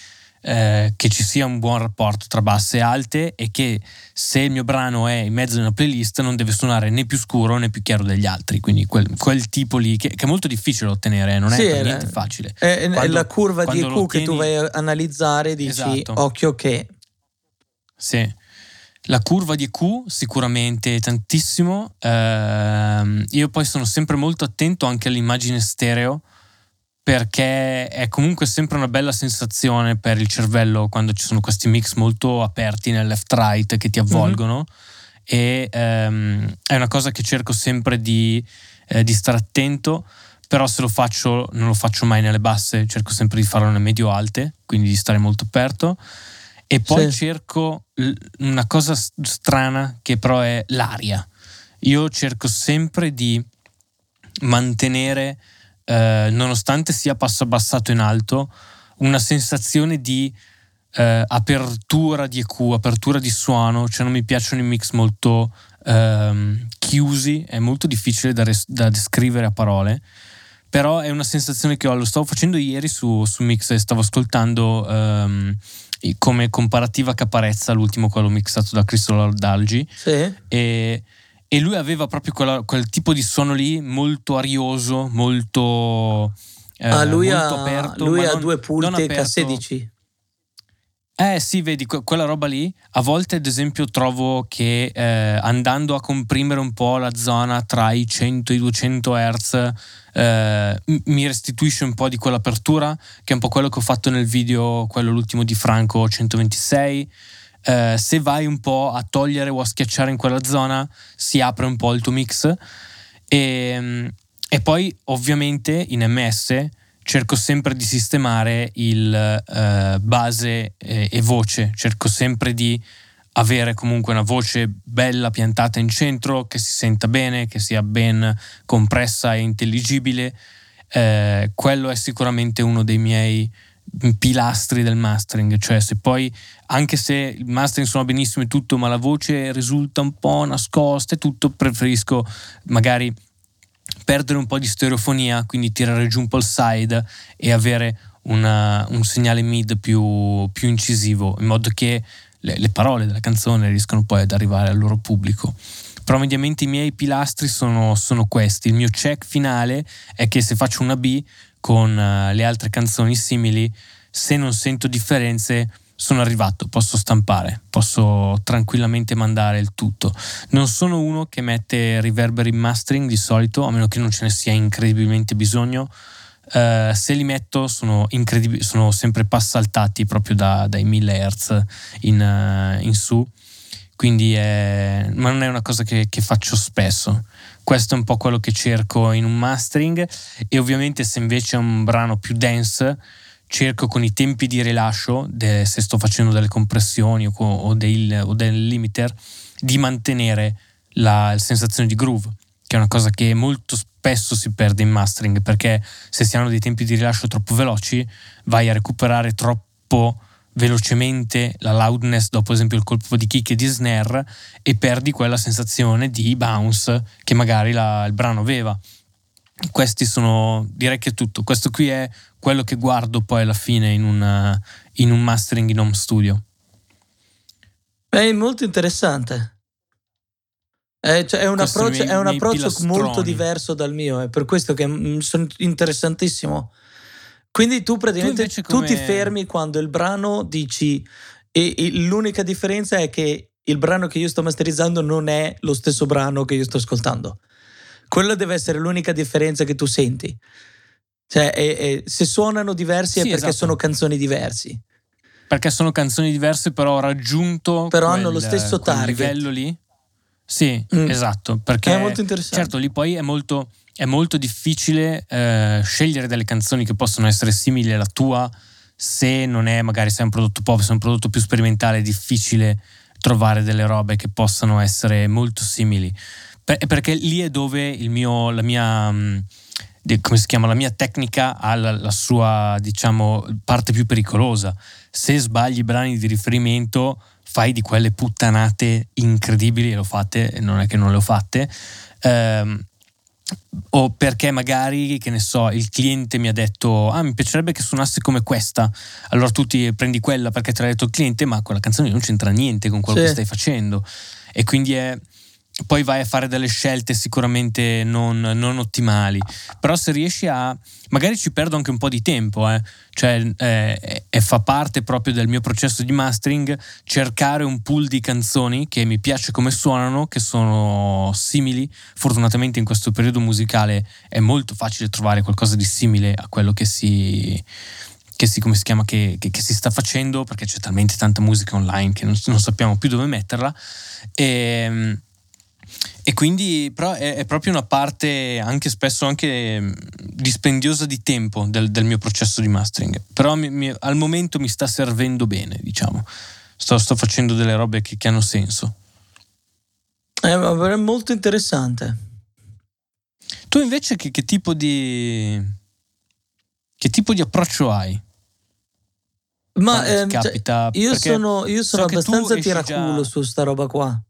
che ci sia un buon rapporto tra basse e alte, e che se il mio brano è in mezzo a una playlist non deve suonare né più scuro né più chiaro degli altri, quindi quel tipo lì che è molto difficile da ottenere, non sì, è per niente facile. È la curva di EQ che tu vai a analizzare, dici esatto. Occhio che sì, la curva di EQ sicuramente tantissimo. Io poi sono sempre molto attento anche all'immagine stereo, perché è comunque sempre una bella sensazione per il cervello quando ci sono questi mix molto aperti nel left-right che ti avvolgono, e è una cosa che cerco sempre di stare attento, però se lo faccio non lo faccio mai nelle basse, cerco sempre di farlo nelle medio-alte, quindi di stare molto aperto. E poi cerco una cosa strana che però è l'aria. Io cerco sempre di mantenere, nonostante sia passo abbassato in alto, una sensazione di apertura di EQ, apertura di suono, cioè non mi piacciono i mix molto chiusi, è molto difficile da descrivere a parole, però è una sensazione che ho. Lo stavo facendo ieri su mix e stavo ascoltando come comparativa Caparezza, l'ultimo quello mixato da Cristoforo Dalgi, sì. E lui aveva proprio quel tipo di suono lì, molto arioso, molto molto aperto. Lui ha 2 Pultec a 16. Sì, vedi, quella roba lì. A volte, ad esempio, trovo che andando a comprimere un po' la zona tra i 100 e i 200 Hz mi restituisce un po' di quell'apertura, che è un po' quello che ho fatto nel video, quello l'ultimo di Franco 126. Se vai un po' a togliere o a schiacciare in quella zona si apre un po' il tuo mix, e poi ovviamente in MS cerco sempre di sistemare il base e voce, cerco sempre di avere comunque una voce bella piantata in centro, che si senta bene, che sia ben compressa e intelligibile. Quello è sicuramente uno dei miei pilastri del mastering, cioè se poi, anche se il mastering suona benissimo e tutto, ma la voce risulta un po' nascosta e tutto, preferisco magari perdere un po' di stereofonia, quindi tirare giù un po' il side e avere un segnale mid più incisivo, in modo che le parole della canzone riescano poi ad arrivare al loro pubblico. Però mediamente i miei pilastri sono questi. Il mio check finale è che se faccio una B con le altre canzoni simili, se non sento differenze sono arrivato, posso stampare, posso tranquillamente mandare il tutto. Non sono uno che mette riverberi in mastering di solito, a meno che non ce ne sia incredibilmente bisogno. Se li metto sono sempre passaltati proprio dai 1000 Hz in su, quindi è, ma non è una cosa che faccio spesso. Questo è un po' quello che cerco in un mastering, e ovviamente se invece è un brano più dense cerco con i tempi di rilascio, se sto facendo delle compressioni o del limiter, di mantenere la sensazione di groove, che è una cosa che molto spesso si perde in mastering, perché se si hanno dei tempi di rilascio troppo veloci vai a recuperare troppo velocemente la loudness dopo, ad esempio, il colpo di kick e di snare, e perdi quella sensazione di bounce che magari il brano aveva. Questi sono, direi che è tutto. Questo qui è quello che guardo poi alla fine in un mastering in home studio. È molto interessante. Cioè è un approccio molto diverso dal mio, è per questo che sono interessantissimo. Quindi tu praticamente tu ti fermi quando il brano dici, e l'unica differenza è che il brano che io sto masterizzando non è lo stesso brano che io sto ascoltando. Quella deve essere l'unica differenza che tu senti. Cioè se suonano diversi, sì, è perché, esatto, sono canzoni diversi. Perché sono canzoni diverse, però ho raggiunto hanno lo stesso target, livello lì. Sì, esatto, perché è molto interessante. Certo, lì poi è molto difficile scegliere delle canzoni che possono essere simili alla tua, se non è, magari, se è un prodotto pop, se è un prodotto più sperimentale, è difficile trovare delle robe che possano essere molto simili. Perché lì è dove la mia tecnica ha la sua, diciamo, parte più pericolosa. Se sbagli i brani di riferimento, fai di quelle puttanate incredibili, e lo fate, non è che non le ho fatte, o perché magari, che ne so, il cliente mi ha detto mi piacerebbe che suonasse come questa, allora tu ti prendi quella perché te l'ha detto il cliente, ma quella canzone non c'entra niente con quello che stai facendo, e quindi poi vai a fare delle scelte sicuramente non ottimali. Però se riesci magari ci perdo anche un po' di tempo, cioè fa parte proprio del mio processo di mastering cercare un pool di canzoni che mi piace come suonano, che sono simili. Fortunatamente in questo periodo musicale è molto facile trovare qualcosa di simile a quello che si sta facendo, perché c'è talmente tanta musica online che non sappiamo più dove metterla. E quindi però è proprio una parte anche spesso anche dispendiosa di tempo del mio processo di mastering, però al momento mi sta servendo bene, diciamo. Sto facendo delle robe che hanno senso. È molto interessante. Tu invece che tipo di approccio hai? Ma capita, cioè, io sono abbastanza tiraculo su sta roba qua.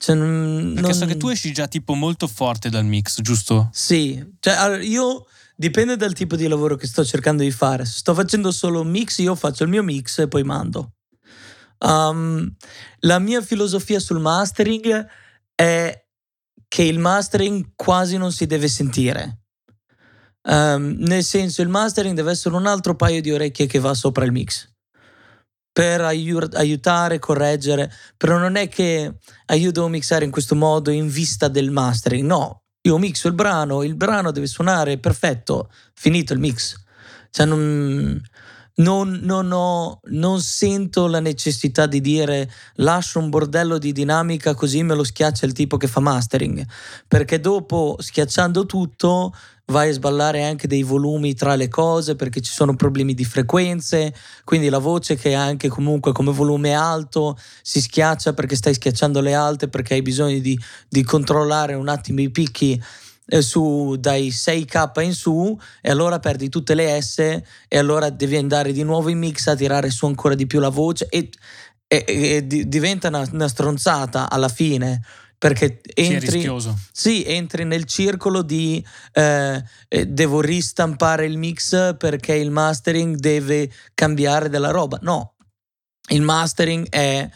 Cioè, perché so che tu esci già tipo molto forte dal mix, giusto? Sì, cioè, allora, io dipende dal tipo di lavoro che sto cercando di fare. Se sto facendo solo mix, io faccio il mio mix e poi mando. La mia filosofia sul mastering è che il mastering quasi non si deve sentire, nel senso, il mastering deve essere un altro paio di orecchie che va sopra il mix, per aiutare, correggere. Però non è che io devo mixare in questo modo in vista del mastering. No, io mixo il brano deve suonare perfetto, finito il mix. Cioè non sento la necessità di dire lascio un bordello di dinamica così me lo schiaccia il tipo che fa mastering, perché dopo, schiacciando tutto, vai a sballare anche dei volumi tra le cose, perché ci sono problemi di frequenze, quindi la voce, che è anche comunque come volume alto, si schiaccia perché stai schiacciando le alte, perché hai bisogno di controllare un attimo i picchi su dai 6K in su, e allora perdi tutte le S, e allora devi andare di nuovo in mix a tirare su ancora di più la voce, e diventa una stronzata alla fine, perché entri nel circolo di devo ristampare il mix perché il mastering deve cambiare della roba. No, il mastering è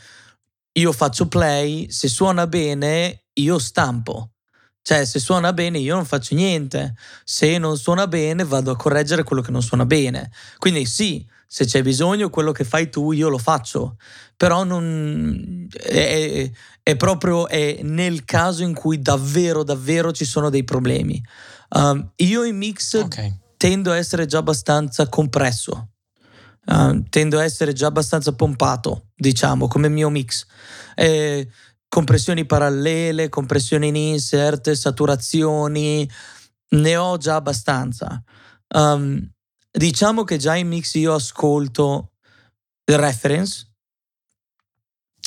io faccio play, se suona bene io stampo, cioè se suona bene io non faccio niente, se non suona bene vado a correggere quello che non suona bene. Quindi sì, se c'è bisogno, quello che fai tu io lo faccio, però non è proprio nel caso in cui davvero ci sono dei problemi. Io in mix tendo a essere già abbastanza compresso, tendo a essere già abbastanza pompato, diciamo, come mio mix. Compressioni parallele, compressioni in insert, saturazioni, ne ho già abbastanza. Diciamo che già in mix io ascolto il reference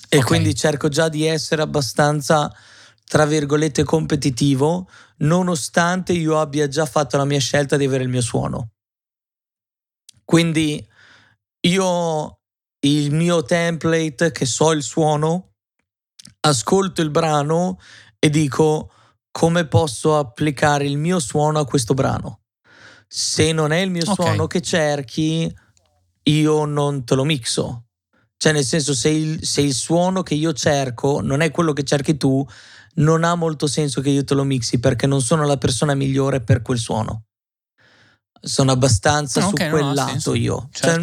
e quindi cerco già di essere abbastanza, tra virgolette, competitivo, nonostante io abbia già fatto la mia scelta di avere il mio suono. Quindi io il mio template, che so il suono, ascolto il brano e dico come posso applicare il mio suono a questo brano. Se non è il mio suono che cerchi, io non te lo mixo. Cioè, nel senso, se il suono che io cerco non è quello che cerchi tu, non ha molto senso che io te lo mixi, perché non sono la persona migliore per quel suono. Sono abbastanza su quel lato io. Certo.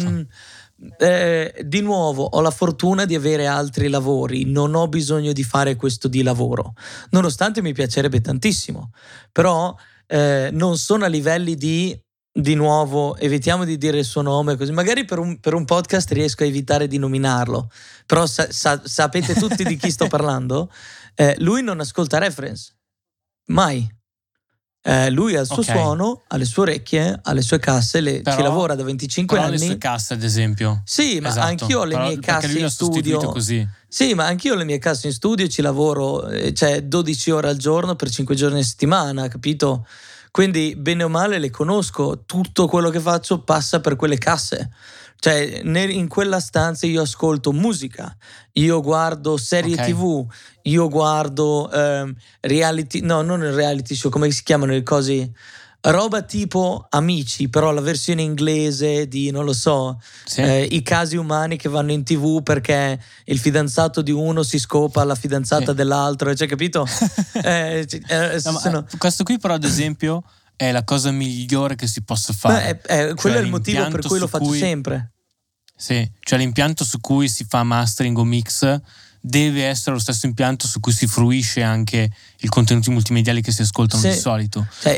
Cioè, di nuovo, ho la fortuna di avere altri lavori, non ho bisogno di fare questo di lavoro, nonostante mi piacerebbe tantissimo, però non sono a livelli di nuovo, evitiamo di dire il suo nome, così magari per un podcast riesco a evitare di nominarlo, però sapete tutti di chi sto parlando. Lui non ascolta reference mai. Lui ha il suo suono, ha le sue orecchie, ha le sue casse, ci lavora da 25 anni. Ha le sue casse, ad esempio. Sì, ma anch'io ho le mie casse in studio. Così. Sì, ma anch'io ho le mie casse in studio, ci lavoro, cioè 12 ore al giorno per 5 giorni a settimana, capito? Quindi bene o male le conosco, tutto quello che faccio passa per quelle casse. Cioè, in quella stanza io ascolto musica, io guardo serie TV, io guardo reality, no, non il reality show, come si chiamano le cose? Roba tipo Amici, però la versione inglese di, non lo so, i casi umani che vanno in TV perché il fidanzato di uno si scopa la fidanzata dell'altro, cioè, capito? Questo qui però, ad esempio, è la cosa migliore che si possa fare. Quello è il motivo per cui lo faccio sempre. Sì, cioè l'impianto su cui si fa mastering o mix deve essere lo stesso impianto su cui si fruisce anche i contenuti multimediali che si ascoltano di solito. Cioè,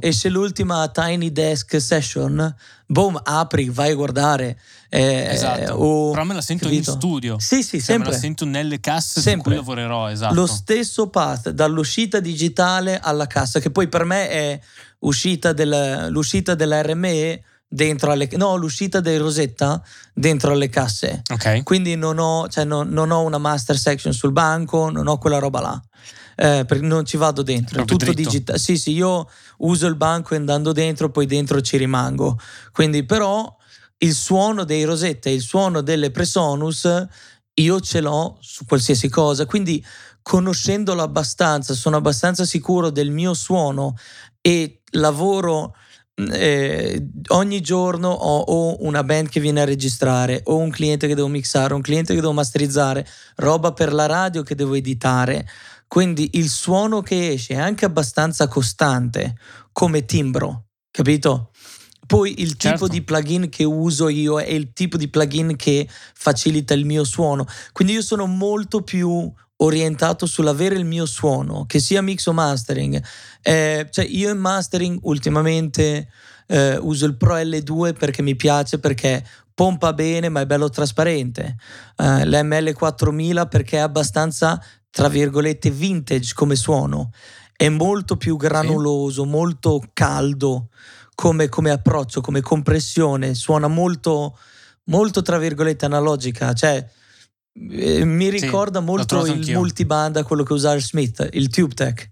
esce l'ultima Tiny Desk Session, boom, apri, vai a guardare. Però me la sento in studio. Sì, cioè, sempre. Me la sento nelle casse su cui lavorerò, esatto. Lo stesso path, dall'uscita digitale alla cassa, che poi per me è l'uscita della RME dentro alle, no, l'uscita dei Rosetta dentro alle casse. Quindi non ho una master section sul banco, non ho quella roba là, perché non ci vado dentro, è tutto digitale. Sì, io uso il banco e andando dentro, poi dentro ci rimango. Quindi però il suono dei Rosetta e il suono delle Presonus io ce l'ho su qualsiasi cosa, quindi conoscendolo abbastanza sono abbastanza sicuro del mio suono e lavoro. Ogni giorno ho o una band che viene a registrare, o un cliente che devo mixare, un cliente che devo masterizzare, roba per la radio che devo editare, quindi il suono che esce è anche abbastanza costante come timbro, capito? Poi il tipo di plugin che uso io è il tipo di plugin che facilita il mio suono, quindi io sono molto più orientato sull'avere il mio suono, che sia mix o mastering. Cioè io in mastering ultimamente uso il Pro L2 perché mi piace, perché pompa bene ma è bello trasparente, l'ML4000 perché è abbastanza, tra virgolette, vintage come suono, è molto più granuloso, molto caldo come approccio, come compressione, suona molto, molto, tra virgolette, analogica, cioè mi ricorda molto il multiband, a quello che usava Smith, il TubeTech,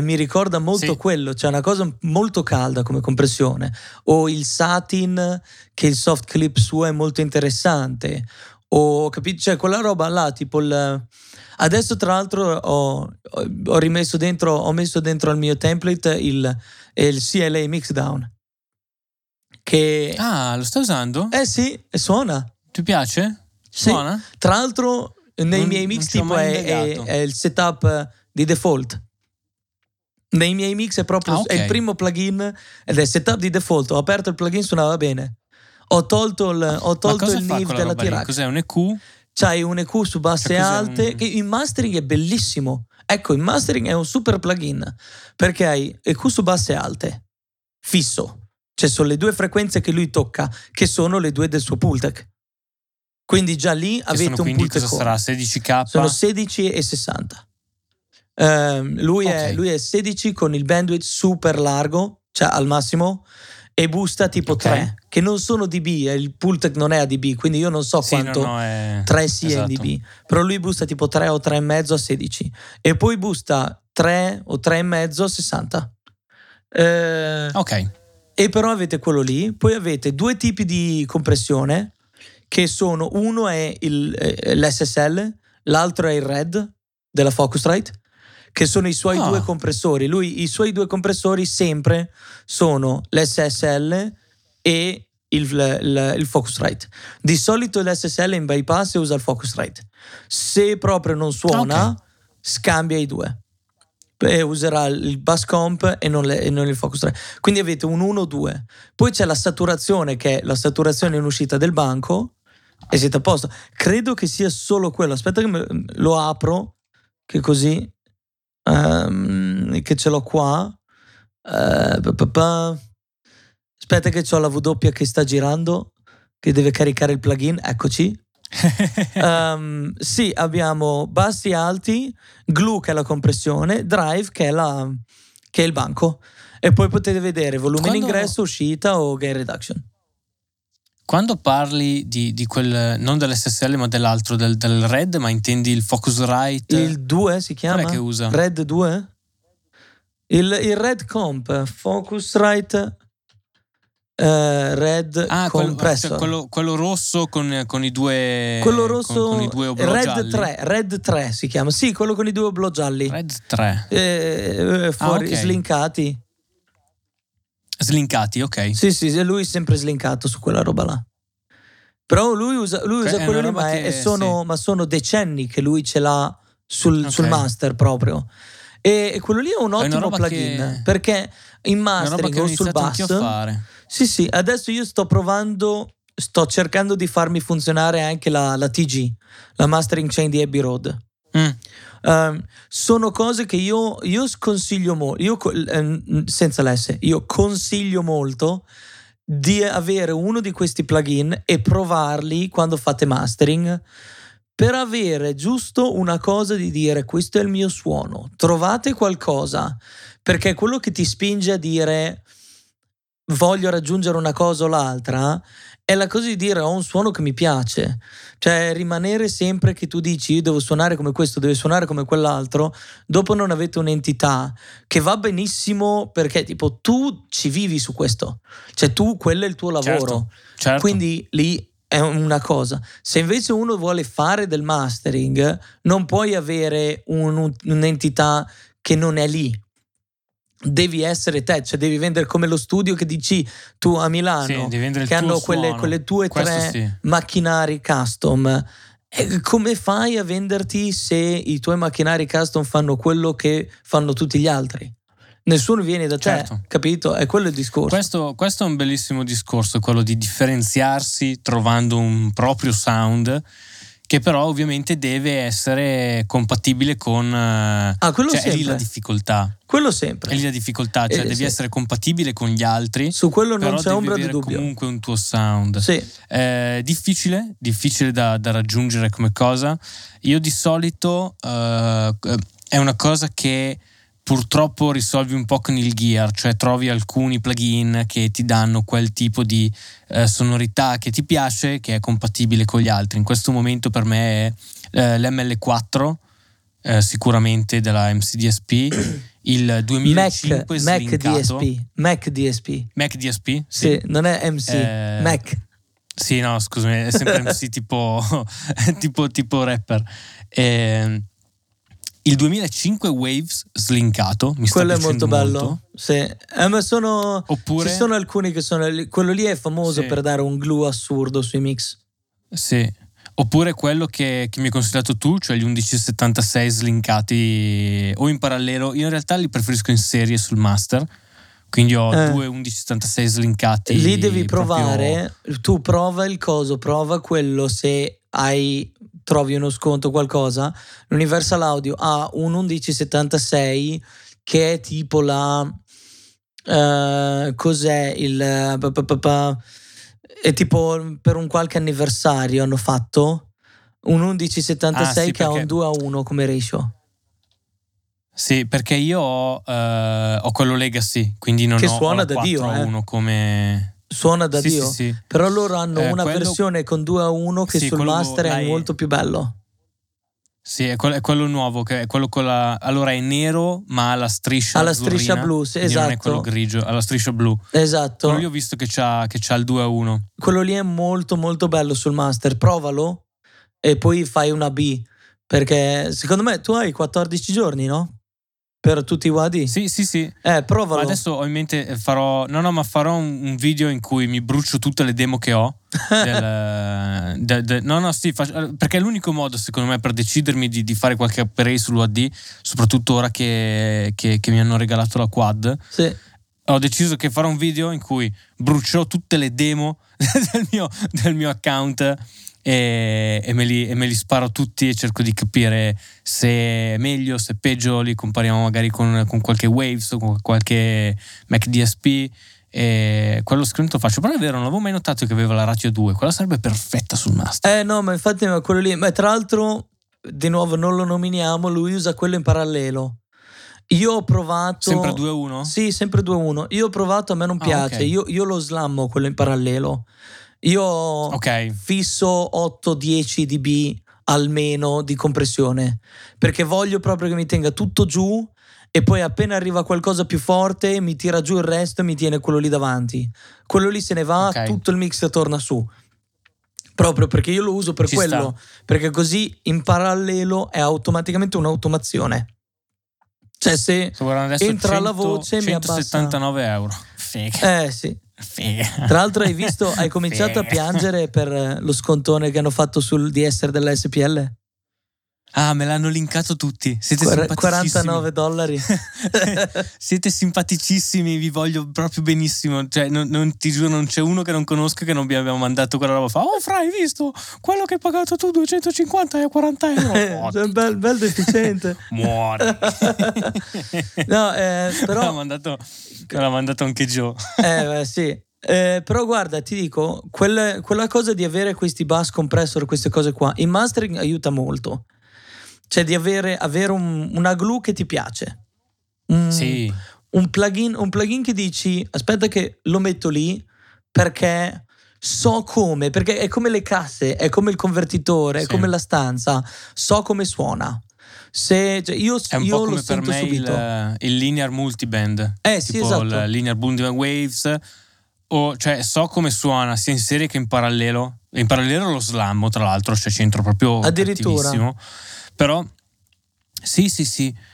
mi ricorda molto quello, cioè una cosa molto calda come compressione, o il Satin, che il soft clip suo è molto interessante, o capito, cioè quella roba là, tipo adesso tra l'altro ho messo dentro al mio template il CLA Mixdown, che lo stai usando? Sì, e suona. Ti piace? Sì. Buona? Tra l'altro nei miei mix tipo è il setup di default. Nei miei mix è proprio è il primo plugin ed è setup di default. Ho aperto il plugin, suonava bene. Ho tolto il NIV della T-Rack. Cos'è, un EQ? C'hai un EQ su basse alte, che in mastering è bellissimo. Ecco, in mastering è un super plugin perché hai EQ su basse alte fisso, Cioè sono le due frequenze che lui tocca, che sono le due del suo Pultec. Quindi già lì avete sono, un Pultec. Sarà 16K? Sono 16 e 60. Lui è 16 con il bandwidth super largo, cioè al massimo, e busta tipo 3, che non sono dB, il Pultec non è a dB, quindi io non so quanto 3 sia in dB, però lui busta tipo 3 o 3,5 a 16 e poi busta 3 o 3,5 a 60. Ok. E però avete quello lì, poi avete due tipi di compressione che sono, uno è l'SSL, l'altro è il Red della Focusrite, che sono i suoi due compressori. Lui, i suoi due compressori sempre sono l'SSL e il Focusrite. Di solito l'SSL in bypass e usa il Focusrite. Se proprio non suona, scambia i due. E userà il bass comp e non il Focusrite. Quindi avete un 1-2. Poi c'è la saturazione, che è la saturazione in uscita del banco, e siete a posto. Credo che sia solo quello. Aspetta che lo apro, che così che ce l'ho qua. Aspetta che c'ho la W che sta girando, che deve caricare il plugin. Eccoci. Sì, abbiamo bassi e alti, glue che è la compressione, drive che è il banco, e poi potete vedere volume d'ingresso, uscita o gain reduction. Quando parli di quel, non dell'SSL ma dell'altro, del Red, ma intendi il Focusrite? Il 2 si chiama? Qual è che usa? Red 2? Il Red Comp, Focusrite... Red compressor, cioè quello rosso con i due, quello rosso con i due oblò Red gialli. 3, Red 3 si chiama, sì, quello con i due oblò gialli, Red 3 fuori slinkati, ok, sì, lui è sempre slinkato su quella roba là, però lui usa quello lì, ma sono decenni che lui ce l'ha sul master proprio, e quello lì è un ottimo plugin perché in mastering o sul bass. Sì, adesso io sto cercando di farmi funzionare anche la TG, la mastering chain di Abbey Road. Sono cose che io sconsiglio molto, senza l'S, io consiglio molto di avere uno di questi plugin e provarli quando fate mastering, per avere giusto una cosa di dire questo è il mio suono, trovate qualcosa, perché quello che ti spinge a dire voglio raggiungere una cosa o l'altra è la cosa di dire ho un suono che mi piace, cioè rimanere sempre che tu dici io devo suonare come questo, devo suonare come quell'altro, dopo non avete un'entità, che va benissimo perché tipo tu ci vivi su questo, cioè tu, quello è il tuo lavoro, certo. Quindi lì è una cosa. Se invece uno vuole fare del mastering non puoi avere un'entità che non è lì, devi essere te, cioè devi vendere come lo studio che dici tu a Milano, sì, che hanno quelle tue tre macchinari custom, e come fai a venderti se i tuoi macchinari custom fanno quello che fanno tutti gli altri? Nessuno viene da te, capito? È quello il discorso. Questo è un bellissimo discorso, quello di differenziarsi trovando un proprio sound che però ovviamente deve essere compatibile con... è lì la difficoltà. Quello sempre. È lì la difficoltà, cioè devi essere compatibile con gli altri. Su quello non c'è ombra di dubbio. Però devi avere comunque un tuo sound. Sì. Difficile da raggiungere come cosa. Io di solito... è una cosa che... purtroppo risolvi un po' con il gear, cioè trovi alcuni plugin che ti danno quel tipo di sonorità che ti piace, che è compatibile con gli altri. In questo momento per me è l'ML4, sicuramente della MCDSP, il 2005 MacDSP, sì, non è MC, Mac. Sì, no, scusami, è sempre MC tipo rapper. Il 2005 Waves slinkato, mi sta piacendo molto. Quello è molto bello. Sì. Ma ci sono alcuni che sono... Quello lì è famoso per dare un glue assurdo sui mix. Sì. Oppure quello che mi hai consigliato tu, cioè gli 1176 slinkati o in parallelo. Io in realtà li preferisco in serie sul master. Quindi ho due 1176 slinkati. Lì devi provare. Tu prova il coso, prova quello se hai... trovi uno sconto, qualcosa. L'Universal Audio ha un 1176 che è tipo la cos'è il è tipo per un qualche anniversario hanno fatto un 1176 che ha un 2:1 come ratio. Sì, perché io ho quello legacy, quindi non che ho, suona ho da 4:1 come... Suona da Dio, sì. Però loro hanno una versione con 2:1 che sul master è molto più bello. Sì, è quello nuovo, che è quello con la... Allora è nero, ma ha la striscia blu, sì, esatto. Non è quello grigio, ha la striscia blu. Esatto. Quello lì ho visto che c'ha il 2:1. Quello lì è molto molto bello sul master, provalo e poi fai una B, perché secondo me tu hai 14 giorni, no? Per tutti i WAD? Sì. Provalo. Ma adesso ho in mente, farò un video in cui mi brucio tutte le demo che ho. Perché è l'unico modo, secondo me, per decidermi di fare qualche upgrade sull'UAD, soprattutto ora che mi hanno regalato la quad. Sì. Ho deciso che farò un video in cui brucio tutte le demo del mio account. E me li sparo tutti e cerco di capire se è meglio, se è peggio. Li compariamo magari con qualche Waves o con qualche MCDSP. Quello screen lo faccio. Però è vero, non avevo mai notato che aveva la ratio 2. Quella sarebbe perfetta sul master. No, ma infatti quello lì. Ma tra l'altro, di nuovo, non lo nominiamo. Lui usa quello in parallelo. Io ho provato. Sempre 2-1? Sì, sempre 2-1. Io ho provato, a me non piace. Okay. Io lo slammo quello in parallelo. Io fisso 8-10 dB almeno di compressione, perché voglio proprio che mi tenga tutto giù e poi appena arriva qualcosa più forte mi tira giù il resto e mi tiene quello lì davanti. Quello lì se ne va, tutto il mix torna su. Proprio perché io lo uso per quello, perché così in parallelo è automaticamente un'automazione. Cioè se entra la voce mi abbassa. 179 euro. Figa. Sì. Figa. Tra l'altro hai cominciato a piangere per lo scontone che hanno fatto sul DSR della SPL? Ah, me l'hanno linkato tutti. Siete simpaticissimi. $49. Siete simpaticissimi, vi voglio proprio benissimo. Cioè, non ti giuro, non c'è uno che non conosco che non vi abbiamo mandato quella roba. Fa, Fra, hai visto? Quello che hai pagato tu, 250 e 40 euro. È bel deficiente. Muori. No, però... Me l'ha mandato anche Gio. Sì. Però guarda, ti dico, quella cosa di avere questi bus compressor, queste cose qua, in mastering aiuta molto. Cioè di avere una glue che ti piace. Un plugin che dici, aspetta che lo metto lì perché so come, perché è come le casse, è come il convertitore, è come la stanza, so come suona. Io lo sento per me subito. Il Linear Multiband. Sì, esatto. Il Linear Multiband Waves. Cioè so come suona sia in serie che in parallelo. In parallelo lo slammo, tra l'altro, cioè c'entro proprio attivissimo. Però sì,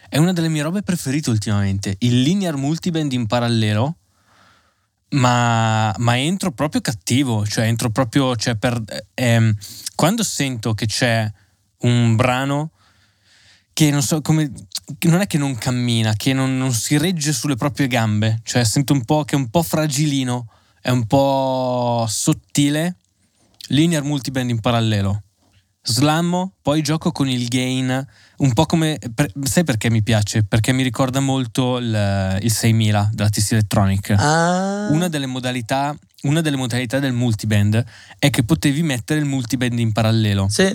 è una delle mie robe preferite ultimamente, il Linear Multiband in parallelo, ma entro proprio cattivo, cioè entro proprio, cioè quando sento che c'è un brano che non so come, che non è che non cammina, che non si regge sulle proprie gambe, cioè sento un po' che è un po' fragilino, è un po' sottile, Linear Multiband in parallelo. Slammo, poi gioco con il gain, un po' come... sai perché mi piace? Perché mi ricorda molto il 6000 della TC Electronic. Ah. Una delle modalità del multiband è che potevi mettere il multiband in parallelo. Sì.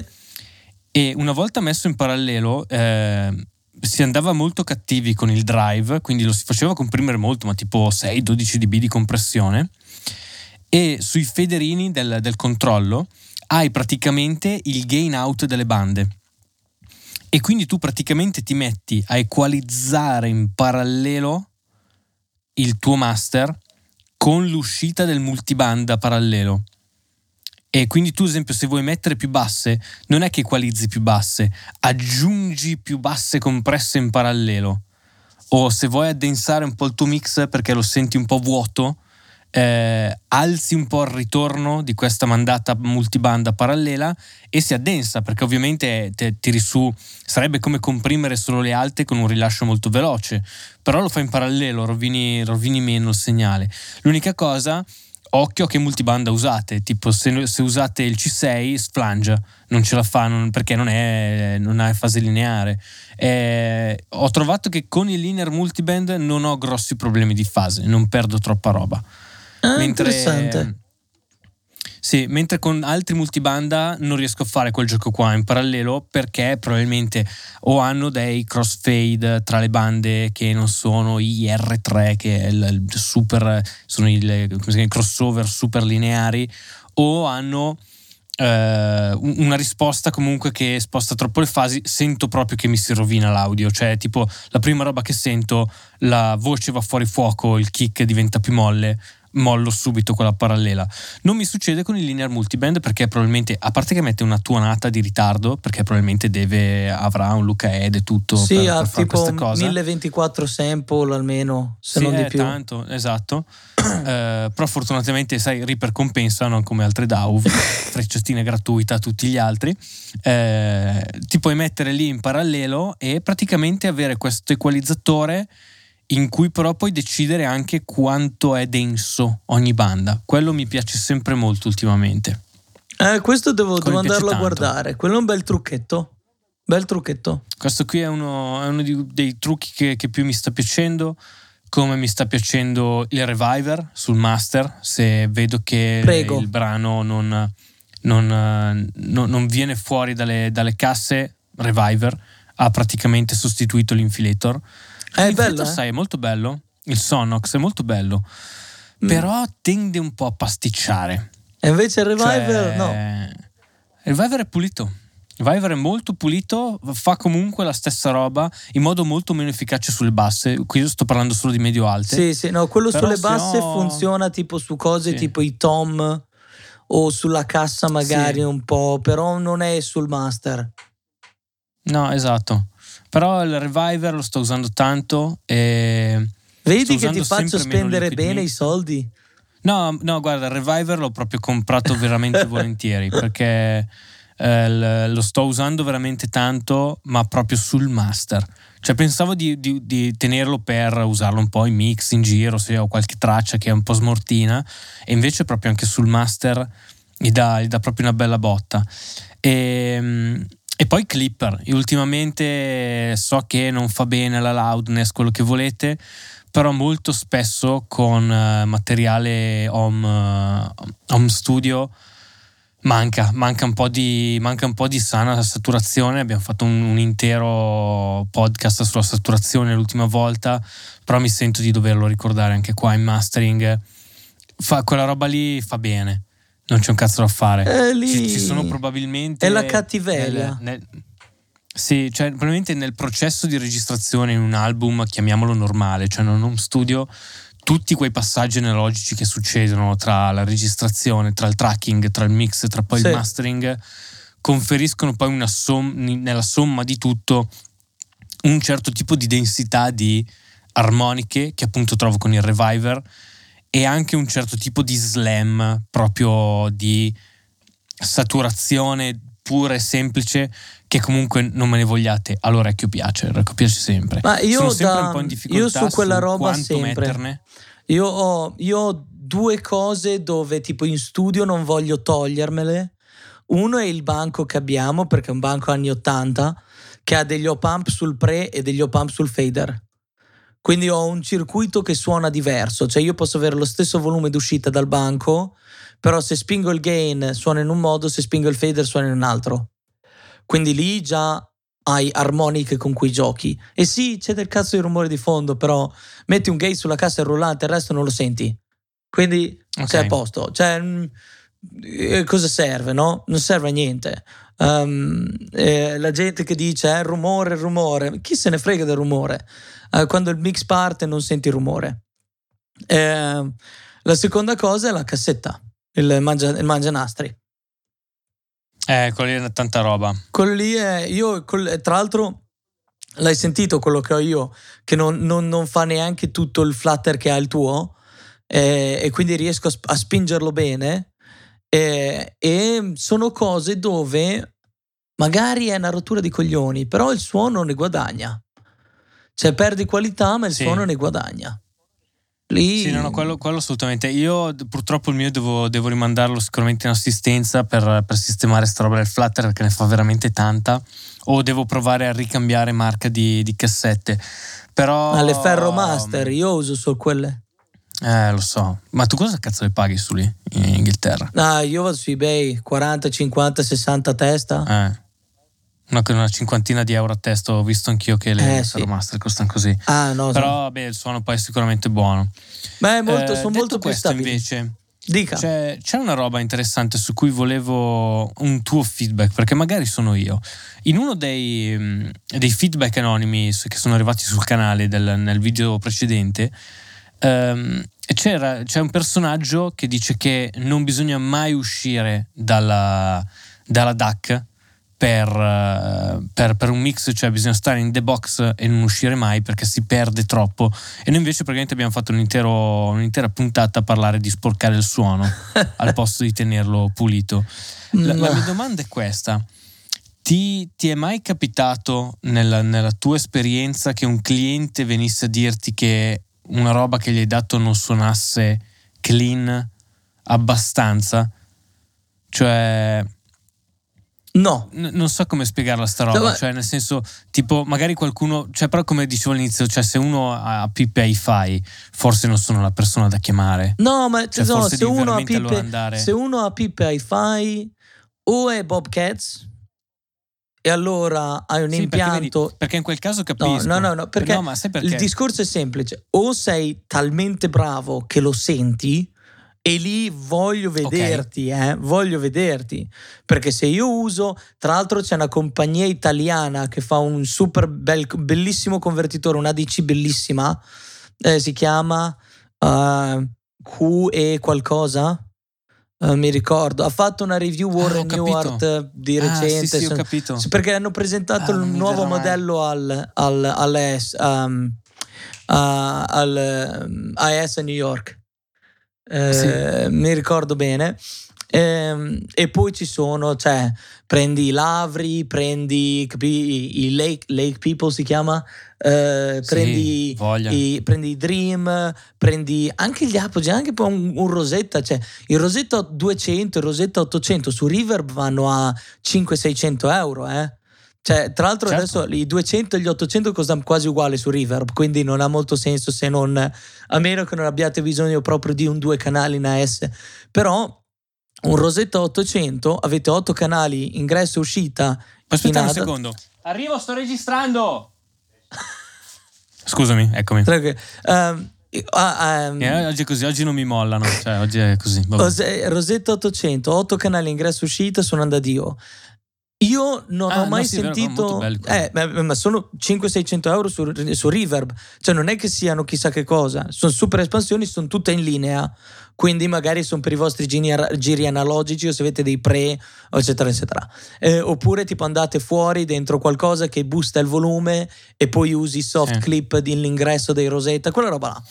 E una volta messo in parallelo si andava molto cattivi con il drive, quindi lo si faceva comprimere molto, ma tipo 6-12 dB di compressione. E sui federini del controllo hai praticamente il gain out delle bande e quindi tu praticamente ti metti a equalizzare in parallelo il tuo master con l'uscita del multiband a parallelo, e quindi tu, ad esempio, se vuoi mettere più basse non è che equalizzi più basse, aggiungi più basse compresse in parallelo, o se vuoi addensare un po' il tuo mix perché lo senti un po' vuoto, alzi un po' il ritorno di questa mandata multibanda parallela e si addensa, perché ovviamente tiri su, sarebbe come comprimere solo le alte con un rilascio molto veloce, però lo fai in parallelo, rovini meno il segnale. L'unica cosa, occhio che multibanda usate, tipo se usate il C6 sflangia, non ce la fa, perché non ha fase lineare. Ho trovato che con il Linear Multiband non ho grossi problemi di fase, non perdo troppa roba. Interessante. Sì, mentre con altri multibanda non riesco a fare quel gioco qua in parallelo, perché probabilmente o hanno dei crossfade tra le bande che non sono i R3, che è il super, sono i crossover super lineari, o hanno una risposta comunque che sposta troppo le fasi. Sento proprio che mi si rovina l'audio, cioè tipo la prima roba che sento, la voce va fuori fuoco, il kick diventa più molle, mollo subito quella parallela. Non mi succede con il Linear Multiband, perché probabilmente, a parte che mette una tuonata di ritardo, perché probabilmente avrà un Luca Ed e tutto, sì, per fare questa cosa, 1024 sample almeno, se sì, non di più, tanto, esatto. Però fortunatamente, sai, Reaper compensa, non come altre DAW, freccettina gratuita a tutti gli altri. Ti puoi mettere lì in parallelo e praticamente avere questo equalizzatore in cui però puoi decidere anche quanto è denso ogni banda. Quello mi piace sempre molto ultimamente. Questo devo andarlo a guardare. Quello è un bel trucchetto. Bel trucchetto. Questo qui è uno dei trucchi che più mi sta piacendo, come mi sta piacendo il Reviver sul master, se vedo che il brano non viene fuori dalle casse. Reviver ha praticamente sostituito l'Infilator. È bello, sai, è molto bello. Il Sonox è molto bello, però tende un po' a pasticciare. E invece il Reviver, no. Il Reviver è pulito. Il Reviver è molto pulito, fa comunque la stessa roba in modo molto meno efficace sulle basse. Qui io sto parlando solo di medio alte. Sì, no, quello però sulle basse funziona tipo su cose tipo i tom o sulla cassa magari un po', però non è sul master. No, esatto. Però il Reviver lo sto usando tanto e vedi che ti faccio spendere bene i soldi? No, guarda, il Reviver l'ho proprio comprato veramente volentieri, perché lo sto usando veramente tanto, ma proprio sul master. Cioè pensavo di tenerlo per usarlo un po' in mix, in giro, se ho qualche traccia che è un po' smortina, e invece proprio anche sul master gli dà proprio una bella botta. E poi Clipper, io ultimamente so che non fa bene la loudness, quello che volete, però molto spesso con materiale home studio manca un po' di sana saturazione. Abbiamo fatto un intero podcast sulla saturazione l'ultima volta, però mi sento di doverlo ricordare anche qua in mastering. Quella roba lì fa bene. Non c'è un cazzo da fare. Ci sono probabilmente. È la cattiveria. Sì, cioè probabilmente nel processo di registrazione in un album, chiamiamolo normale, cioè non un studio, tutti quei passaggi analogici che succedono tra la registrazione, tra il tracking, tra il mix, tra poi il mastering, conferiscono poi nella somma di tutto un certo tipo di densità di armoniche che appunto trovo con il Reviver. E anche un certo tipo di slam, proprio di saturazione pura e semplice, che comunque non me ne vogliate, all'orecchio piace, all'orecchio piace sempre. Ma io sono sempre un po' in difficoltà io su quella roba sempre. Metterne. Io ho due cose dove tipo in studio non voglio togliermele. Uno è il banco che abbiamo, perché è un banco anni 80 che ha degli op-amp sul pre e degli op-amp sul fader. Quindi ho un circuito che suona diverso, cioè io posso avere lo stesso volume d'uscita dal banco, però se spingo il gain suona in un modo, se spingo il fader suona in un altro. Quindi lì già hai armoniche con cui giochi. E sì, c'è del cazzo di rumore di fondo, però metti un gain sulla cassa rullante, il resto non lo senti. Quindi sei a posto. Cioè, cosa serve, no? Non serve a niente. La gente che dice rumore, chi se ne frega del rumore? Quando il mix parte non senti rumore. La seconda cosa è la cassetta, il mangianastri. Quello lì è tanta roba. Quello lì è, tra l'altro l'hai sentito quello che ho io, che non fa neanche tutto il flutter che ha il tuo, e quindi riesco a spingerlo bene. E sono cose dove magari è una rottura di coglioni, però il suono ne guadagna. Cioè perdi qualità, ma il suono ne guadagna. lì. Sì, no, quello assolutamente. Io purtroppo il mio devo rimandarlo sicuramente in assistenza per sistemare sta roba del Flutter, perché ne fa veramente tanta, o devo provare a ricambiare marca di cassette. Però ma le Ferro Master io uso solo quelle. Lo so, ma tu cosa cazzo le paghi su lì in Inghilterra? Ah, io vado su eBay, 40, 50, 60 a testa. No, che una cinquantina di euro a testa, ho visto anch'io che le Ferro Master costano così. Ah, no, però vabbè, il suono poi è sicuramente buono. Beh, sono molto più stabili. Invece dica. C'è una roba interessante su cui volevo un tuo feedback, perché magari sono io. In uno dei feedback anonimi che sono arrivati sul canale nel video precedente, c'è un personaggio che dice che non bisogna mai uscire dalla DAC per un mix, cioè bisogna stare in the box e non uscire mai perché si perde troppo. E noi invece praticamente abbiamo fatto un'intera puntata a parlare di sporcare il suono al posto di tenerlo pulito. La mia domanda è questa: ti è mai capitato nella tua esperienza che un cliente venisse a dirti che una roba che gli hai dato non suonasse clean abbastanza? Cioè, no, non so come spiegarla sta roba, ma... cioè nel senso, tipo magari qualcuno, cioè però come dicevo all'inizio, cioè se uno ha pippe ai fai, forse non sono la persona da chiamare. No, ma cioè, no, forse se uno ha pippe ai fai o è Bob Katz, e allora hai un impianto. Perché in quel caso capisco. No, perché, no, ma sai perché? Il discorso è semplice: o sei talmente bravo che lo senti, e lì voglio vederti, okay. Voglio vederti. Perché se io uso, tra l'altro c'è una compagnia italiana che fa un super bellissimo convertitore, una ADC bellissima, si chiama QE qualcosa. Mi ricordo, ha fatto una review Warren Newart di recente. Sì, ho capito. Perché hanno presentato il nuovo modello all'AES a New York. Sì. Mi ricordo bene. E poi ci sono, cioè, prendi i Lavri, prendi i Lake People si chiama, prendi i Dream, prendi anche gli Apogee, anche poi un Rosetta, cioè il Rosetta 200, il Rosetta 800 su Reverb vanno a 500-600 euro, Cioè, tra l'altro certo. Adesso i 200 e gli 800 costano quasi uguali su Reverb, quindi non ha molto senso, se non a meno che non abbiate bisogno proprio di un 2 canali in AS. Però un Rosetta 800, avete 8 canali ingresso e uscita. Aspetta un secondo, arrivo, sto registrando. Scusami, eccomi. Oggi è così, oggi non mi mollano, cioè oggi è così. Vabbè. Rosetta 800, 8 canali ingresso e uscita, sono andato dio. Io non ho mai sentito, ma sono 500-600 euro su Reverb, cioè non è che siano chissà che cosa, sono super espansioni, sono tutte in linea, quindi magari sono per i vostri giri analogici o se avete dei pre, eccetera eccetera, oppure tipo andate fuori dentro qualcosa che boosta il volume e poi usi soft clip dell'ingresso dei Rosetta, quella roba là.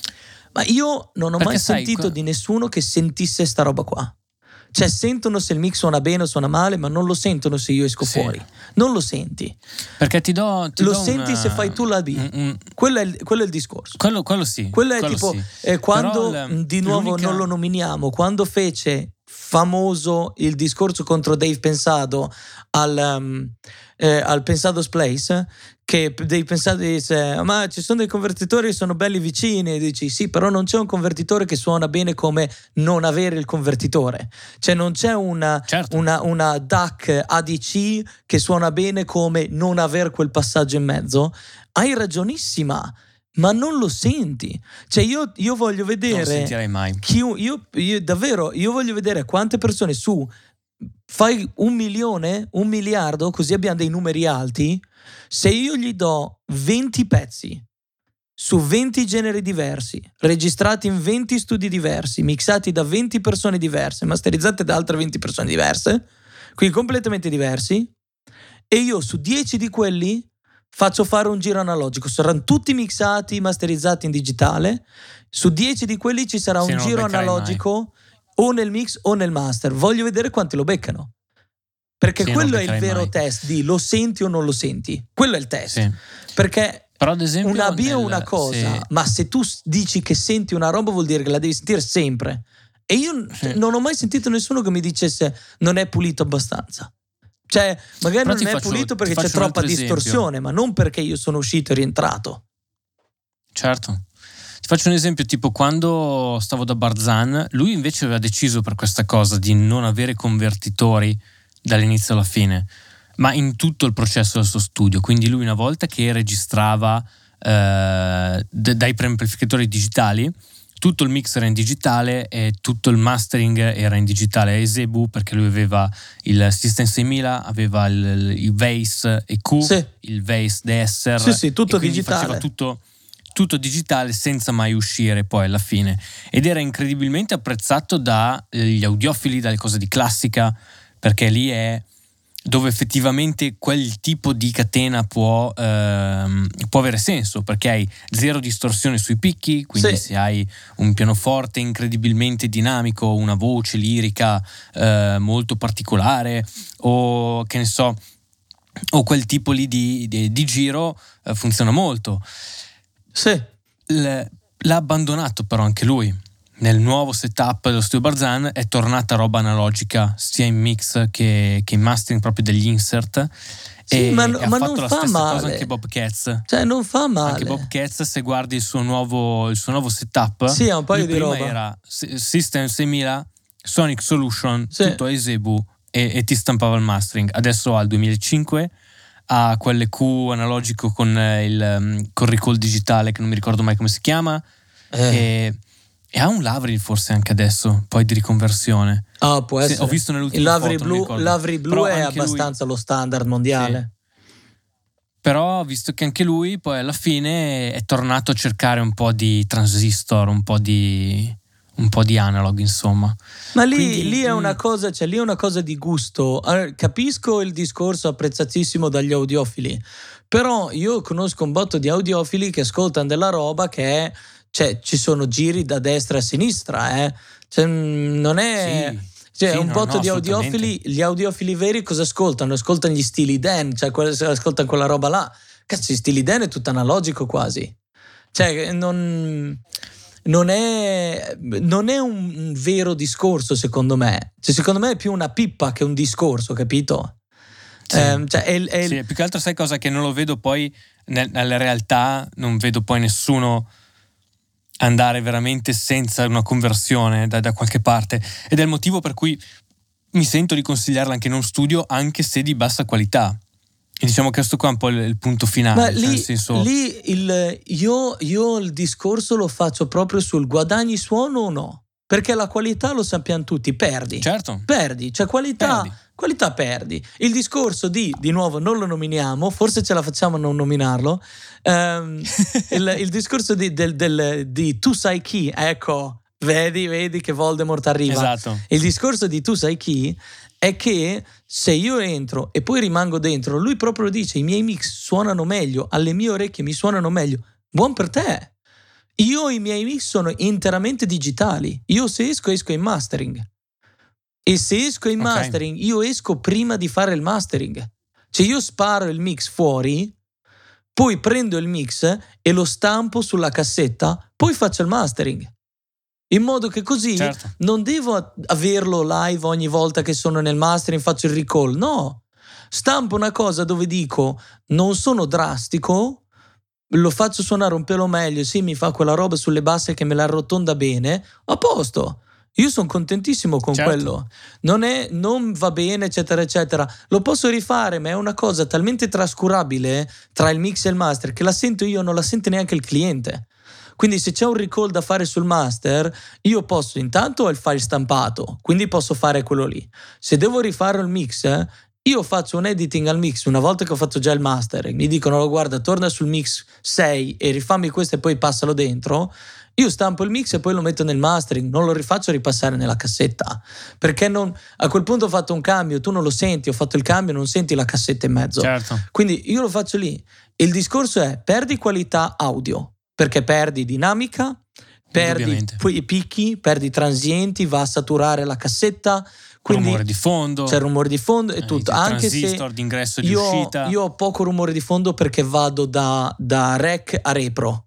Ma io non ho mai sentito di nessuno che sentisse sta roba qua. Cioè sentono se il mix suona bene o suona male, ma non lo sentono se io esco fuori. Non lo senti. Perché ti do senti se fai tu la B. Quello è il discorso. Quello sì. Quello è tipo sì. Quando di nuovo non lo nominiamo, quando fece famoso il discorso contro Dave Pensado al Pensado's Place, che Dave Pensado dice ma ci sono dei convertitori che sono belli vicini, e dici sì, però non c'è un convertitore che suona bene come non avere il convertitore, cioè non c'è una DAC ADC che suona bene come non aver quel passaggio in mezzo. Hai ragionissima, ma non lo senti. Cioè io voglio vedere, non sentirei mai. Io davvero, io voglio vedere quante persone su fai 1 milione, 1 miliardo, così abbiamo dei numeri alti. Se io gli do 20 pezzi su 20 generi diversi, registrati in 20 studi diversi, mixati da 20 persone diverse, masterizzate da altre 20 persone diverse, quindi completamente diversi, e io su 10 di quelli faccio fare un giro analogico, saranno tutti mixati, masterizzati in digitale, su 10 di quelli ci sarà un giro analogico o nel mix o nel master. Voglio vedere quanti lo beccano, perché quello è il vero test di lo senti o non lo senti. Quello è il test, perché Però ad esempio una B è una cosa, sì, ma se tu dici che senti una roba vuol dire che la devi sentire sempre. E io non ho mai sentito nessuno che mi dicesse non è pulito abbastanza. Cioè, magari però non è pulito perché c'è troppa distorsione, esempio, ma non perché io sono uscito e rientrato. Certo. Ti faccio un esempio, tipo quando stavo da Barzan, lui invece aveva deciso per questa cosa di non avere convertitori dall'inizio alla fine, ma in tutto il processo del suo studio. Quindi lui una volta che registrava dai preamplificatori digitali, tutto il mix era in digitale e tutto il mastering era in digitale Esebu, perché lui aveva il System 6000, aveva il Vase EQ, sì, il Vase DSR, sì, tutto digitale, faceva tutto digitale senza mai uscire poi alla fine, ed era incredibilmente apprezzato dagli audiofili, dalle cose di classica, perché lì è dove effettivamente quel tipo di catena può avere senso, perché hai zero distorsione sui picchi, quindi sì, se hai un pianoforte incredibilmente dinamico, una voce lirica molto particolare, o che ne so, o quel tipo lì di giro, funziona molto. Sì. L'ha abbandonato però anche lui. Nel nuovo setup dello studio Barzan è tornata roba analogica, sia in mix che in mastering proprio degli insert. Sì, e ma fatto non la fa stessa male, cosa anche Bob Katz. Cioè non fa male. Anche Bob Katz, se guardi il suo nuovo setup, sì, un paio di prima roba era System 6000, Sonic Solution, sì, tutto a Esebu e ti stampava il mastering. Adesso ha il 2005, ha quell'EQ analogico con recall digitale che non mi ricordo mai come si chiama. E ha un Lavri forse anche adesso, poi di riconversione. Ah, può essere. Ho visto nell'ultima foto. Il Lavri blu è abbastanza lui, lo standard mondiale. Sì. Però ho visto che anche lui poi alla fine è tornato a cercare un po' di transistor, un po' di analog, insomma. Ma lì, quindi, lì è una cosa, cioè lì è una cosa di gusto. Allora, capisco il discorso apprezzatissimo dagli audiofili, però io conosco un botto di audiofili che ascoltano della roba che è, cioè, ci sono giri da destra a sinistra, eh? Cioè, non è. Sì, cioè, sì, un botto di audiofili. Gli audiofili veri cosa ascoltano? Ascoltano gli stili Dan, cioè ascoltano quella roba là. Cazzo, gli stili Dan è tutto analogico quasi. Cioè, non è un vero discorso, secondo me. Cioè, secondo me è più una pippa che un discorso, capito? Sì. Cioè, sì, più che altro, sai cosa? Che non lo vedo poi nella realtà, non vedo poi nessuno andare veramente senza una conversione da qualche parte, ed è il motivo per cui mi sento di consigliarla anche in un studio, anche se di bassa qualità. E diciamo che questo qua è un po' il punto finale. Ma lì, nel senso, lì io il discorso lo faccio proprio sul guadagni suono o no, perché la qualità lo sappiamo tutti, perdi. Certo. Perdi, cioè qualità perdi. Il discorso di nuovo, non lo nominiamo, forse ce la facciamo a non nominarlo, il discorso di tu sai chi, ecco, vedi che Voldemort arriva. Esatto. Il discorso di tu sai chi è che se io entro e poi rimango dentro, lui proprio lo dice, i miei mix suonano meglio, alle mie orecchie mi suonano meglio, buon per te. Io i miei mix sono interamente digitali. Io se esco in mastering. E se esco in mastering, io esco prima di fare il mastering. Cioè io sparo il mix fuori, poi prendo il mix e lo stampo sulla cassetta, poi faccio il mastering. In modo che così, certo, non devo averlo live ogni volta che sono nel mastering, faccio il recall. No, stampo una cosa dove dico non sono drastico, lo faccio suonare un pelo meglio, sì, mi fa quella roba sulle basse che me la arrotonda bene, a posto, io sono contentissimo con, certo, quello. Non va bene, eccetera eccetera, lo posso rifare, ma è una cosa talmente trascurabile tra il mix e il master che la sento io, non la sente neanche il cliente. Quindi se c'è un recall da fare sul master, io posso, intanto ho il file stampato, quindi posso fare quello lì. Se devo rifare il mix, io faccio un editing al mix una volta che ho fatto già il mastering, mi dicono oh, guarda, torna sul mix 6 e rifammi questo e poi passalo dentro, io stampo il mix e poi lo metto nel mastering, non lo rifaccio ripassare nella cassetta, perché a quel punto ho fatto un cambio, tu non lo senti, ho fatto il cambio, non senti la cassetta in mezzo. Certo. Quindi io lo faccio lì. Il discorso è perdi qualità audio, perché perdi dinamica, perdi i picchi, perdi transienti, va a saturare la cassetta. Quindi rumore di fondo. C'è rumore di fondo e tutto. Anche se d'ingresso e di uscita. Io ho poco rumore di fondo perché vado da Rec a Repro.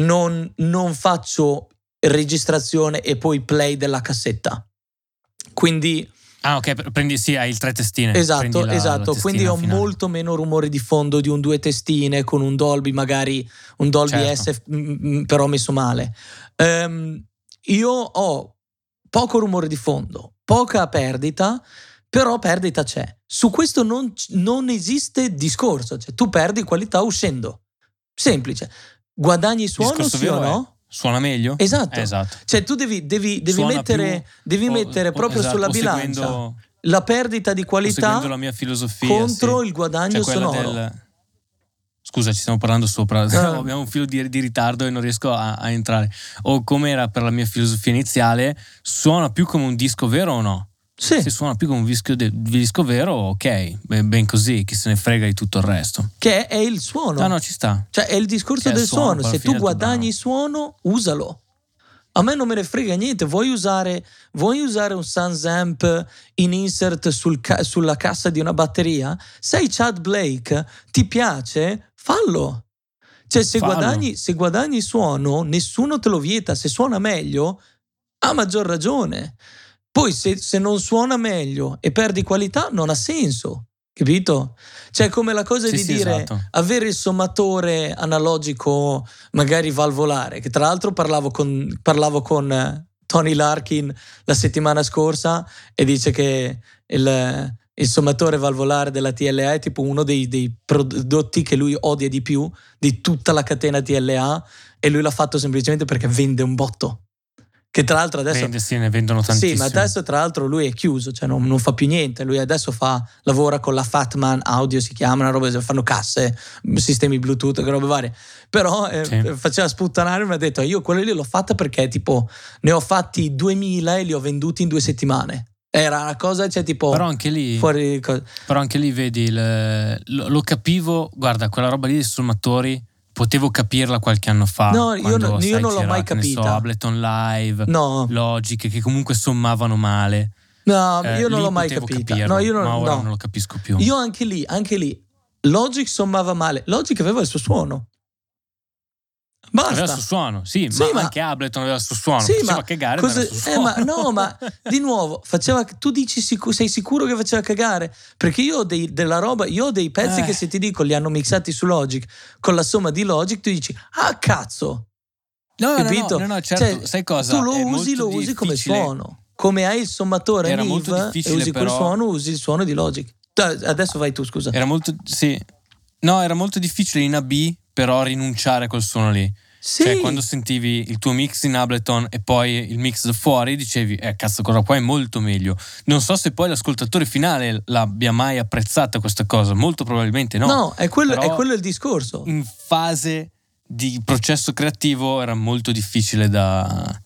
Non faccio registrazione e poi play della cassetta. Quindi... Ah, ok, prendi, sì, hai il tre testine. Esatto, esatto. Quindi ho molto meno rumore di fondo di un due testine con un Dolby, magari un Dolby SF, però messo male. Io ho poco rumore di fondo, poca perdita, però perdita c'è. Su questo non esiste discorso, cioè tu perdi qualità uscendo. Semplice. Guadagni suono, sì o no? Suona meglio? Esatto. Esatto. Cioè tu devi mettere, proprio sulla bilancia la perdita di qualità la mia filosofia, contro il guadagno sonoro. Scusa, ci stiamo parlando sopra, abbiamo un filo di ritardo e non riesco a entrare. O come era per la mia filosofia iniziale, suona più come un disco vero o no? Sì. Se suona più come un disco vero, ok, ben così, chi se ne frega di tutto il resto. Che è il suono. No, ci sta. Cioè è il discorso del suono. Se tu guadagni suono, usalo. A me non me ne frega niente. Vuoi usare un Sunsamp in insert sulla cassa di una batteria? Sei Chad Blake, ti piace? Fallo. Cioè se guadagni suono, nessuno te lo vieta. Se suona meglio, ha maggior ragione. Poi se non suona meglio e perdi qualità non ha senso, capito? Cioè come la cosa dire esatto. Avere il sommatore analogico magari valvolare, che tra l'altro parlavo con Tony Larkin la settimana scorsa e dice che il sommatore valvolare della TLA è tipo uno dei prodotti che lui odia di più di tutta la catena TLA e lui l'ha fatto semplicemente perché vende un botto. Che tra l'altro adesso... ne vendono tantissimi. Sì, ma adesso tra l'altro lui è chiuso, cioè non fa più niente. Lui adesso lavora con la Fatman Audio, si chiama, una roba, fanno casse, sistemi Bluetooth, che robe varie. Però faceva sputtanare e mi ha detto, io quello lì l'ho fatta perché tipo ne ho fatti 2000 e li ho venduti in 2 settimane. Era una cosa, cioè tipo... Però anche lì vedi, lo capivo, guarda, quella roba lì dei sommatori... Potevo capirla qualche anno fa. No, io non l'ho mai capita. Ableton Live, no. Logic, che comunque sommavano male. No, io non l'ho mai capita. Capirlo, no, io non, ma ora no. Non lo capisco più. Io anche lì, Logic sommava male. Logic aveva il suo suono. Basta. Aveva il suo suono, sì ma anche Ableton aveva il suo suono. Sì, faceva cagare, ma aveva il suo suono. Ma di nuovo, tu dici, sei sicuro che faceva cagare? Perché io ho della roba, io ho dei pezzi che se ti dico li hanno mixati su Logic, con la somma di Logic tu dici, ah cazzo! No, capito? No, certo, cioè, sai cosa? Tu lo usi come suono. Come hai il sommatore era MIV e usi quel suono, usi il suono di Logic. Adesso vai tu, scusa. Era molto difficile in AB però rinunciare a quel suono lì. Sì. Cioè quando sentivi il tuo mix in Ableton e poi il mix fuori dicevi cazzo, cosa qua è molto meglio. Non so se poi l'ascoltatore finale l'abbia mai apprezzata questa cosa, molto probabilmente no. No, è quello il discorso. In fase di processo creativo era molto difficile da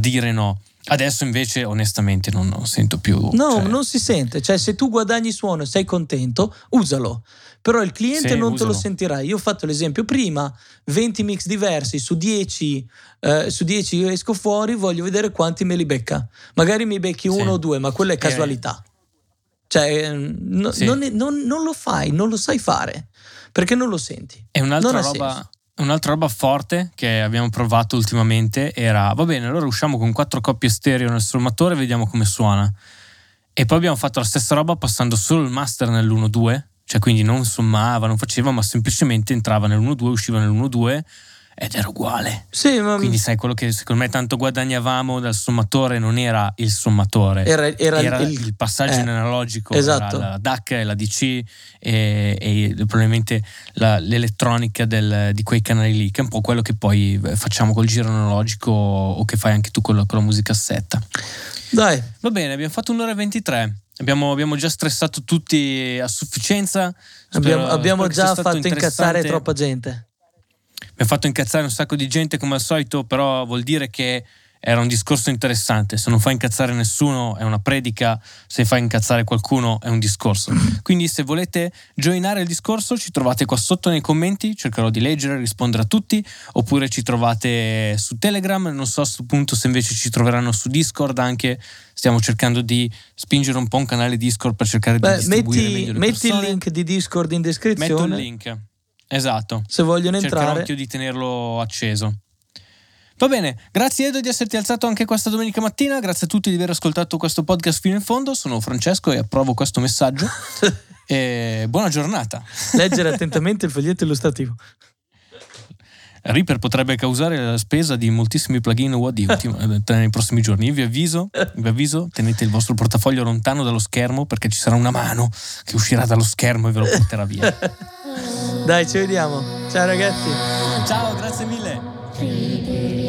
dire no. Adesso invece onestamente non sento più. No, cioè... non si sente. Cioè se tu guadagni suono e sei contento, usalo. Però il cliente te lo sentirà. Io ho fatto l'esempio prima, 20 mix diversi, su 10 io esco fuori, voglio vedere quanti me li becca. Magari mi becchi uno o due, ma quella è casualità. Cioè non lo fai, non lo sai fare, perché non lo senti. È un'altra roba forte che abbiamo provato ultimamente era, va bene, allora usciamo con 4 coppie stereo nel sommatore e vediamo come suona. E poi abbiamo fatto la stessa roba passando solo il master nell'1-2, cioè quindi non sommava, non faceva, ma semplicemente entrava nell'1-2, usciva nell'1-2 ed era uguale. Sì, ma... Quindi sai quello che secondo me tanto guadagnavamo dal sommatore non era il sommatore, era il passaggio in analogico, esatto. Era la DAC e la DC e probabilmente l'elettronica di quei canali lì, che è un po' quello che poi facciamo col giro analogico o che fai anche tu con la musicassetta. Dai. Va bene, abbiamo fatto 1:23. Abbiamo già stressato tutti a sufficienza. Abbiamo già fatto incazzare troppa gente. Mi ha fatto incazzare un sacco di gente come al solito, però vuol dire che era un discorso interessante. Se non fa incazzare nessuno è una predica, se fa incazzare qualcuno è un discorso. Quindi se volete joinare il discorso ci trovate qua sotto nei commenti, cercherò di leggere e rispondere a tutti, oppure ci trovate su Telegram, non so a questo punto se invece ci troveranno su Discord anche. Stiamo cercando di spingere un po' un canale Discord per cercare di distribuire meglio le persone. Metti il link di Discord in descrizione. Metto il link, esatto. Se vogliono entrare. Cercherò anch'io di tenerlo acceso. Va bene, grazie Edo di esserti alzato anche questa domenica mattina, grazie a tutti di aver ascoltato questo podcast fino in fondo, sono Francesco e approvo questo messaggio. E buona giornata. Leggere attentamente il foglietto illustrativo. Reaper potrebbe causare la spesa di moltissimi plugin UAD nei prossimi giorni. Vi avviso, tenete il vostro portafoglio lontano dallo schermo perché ci sarà una mano che uscirà dallo schermo e ve lo porterà via. Dai, ci vediamo. Ciao ragazzi. Ciao, grazie mille.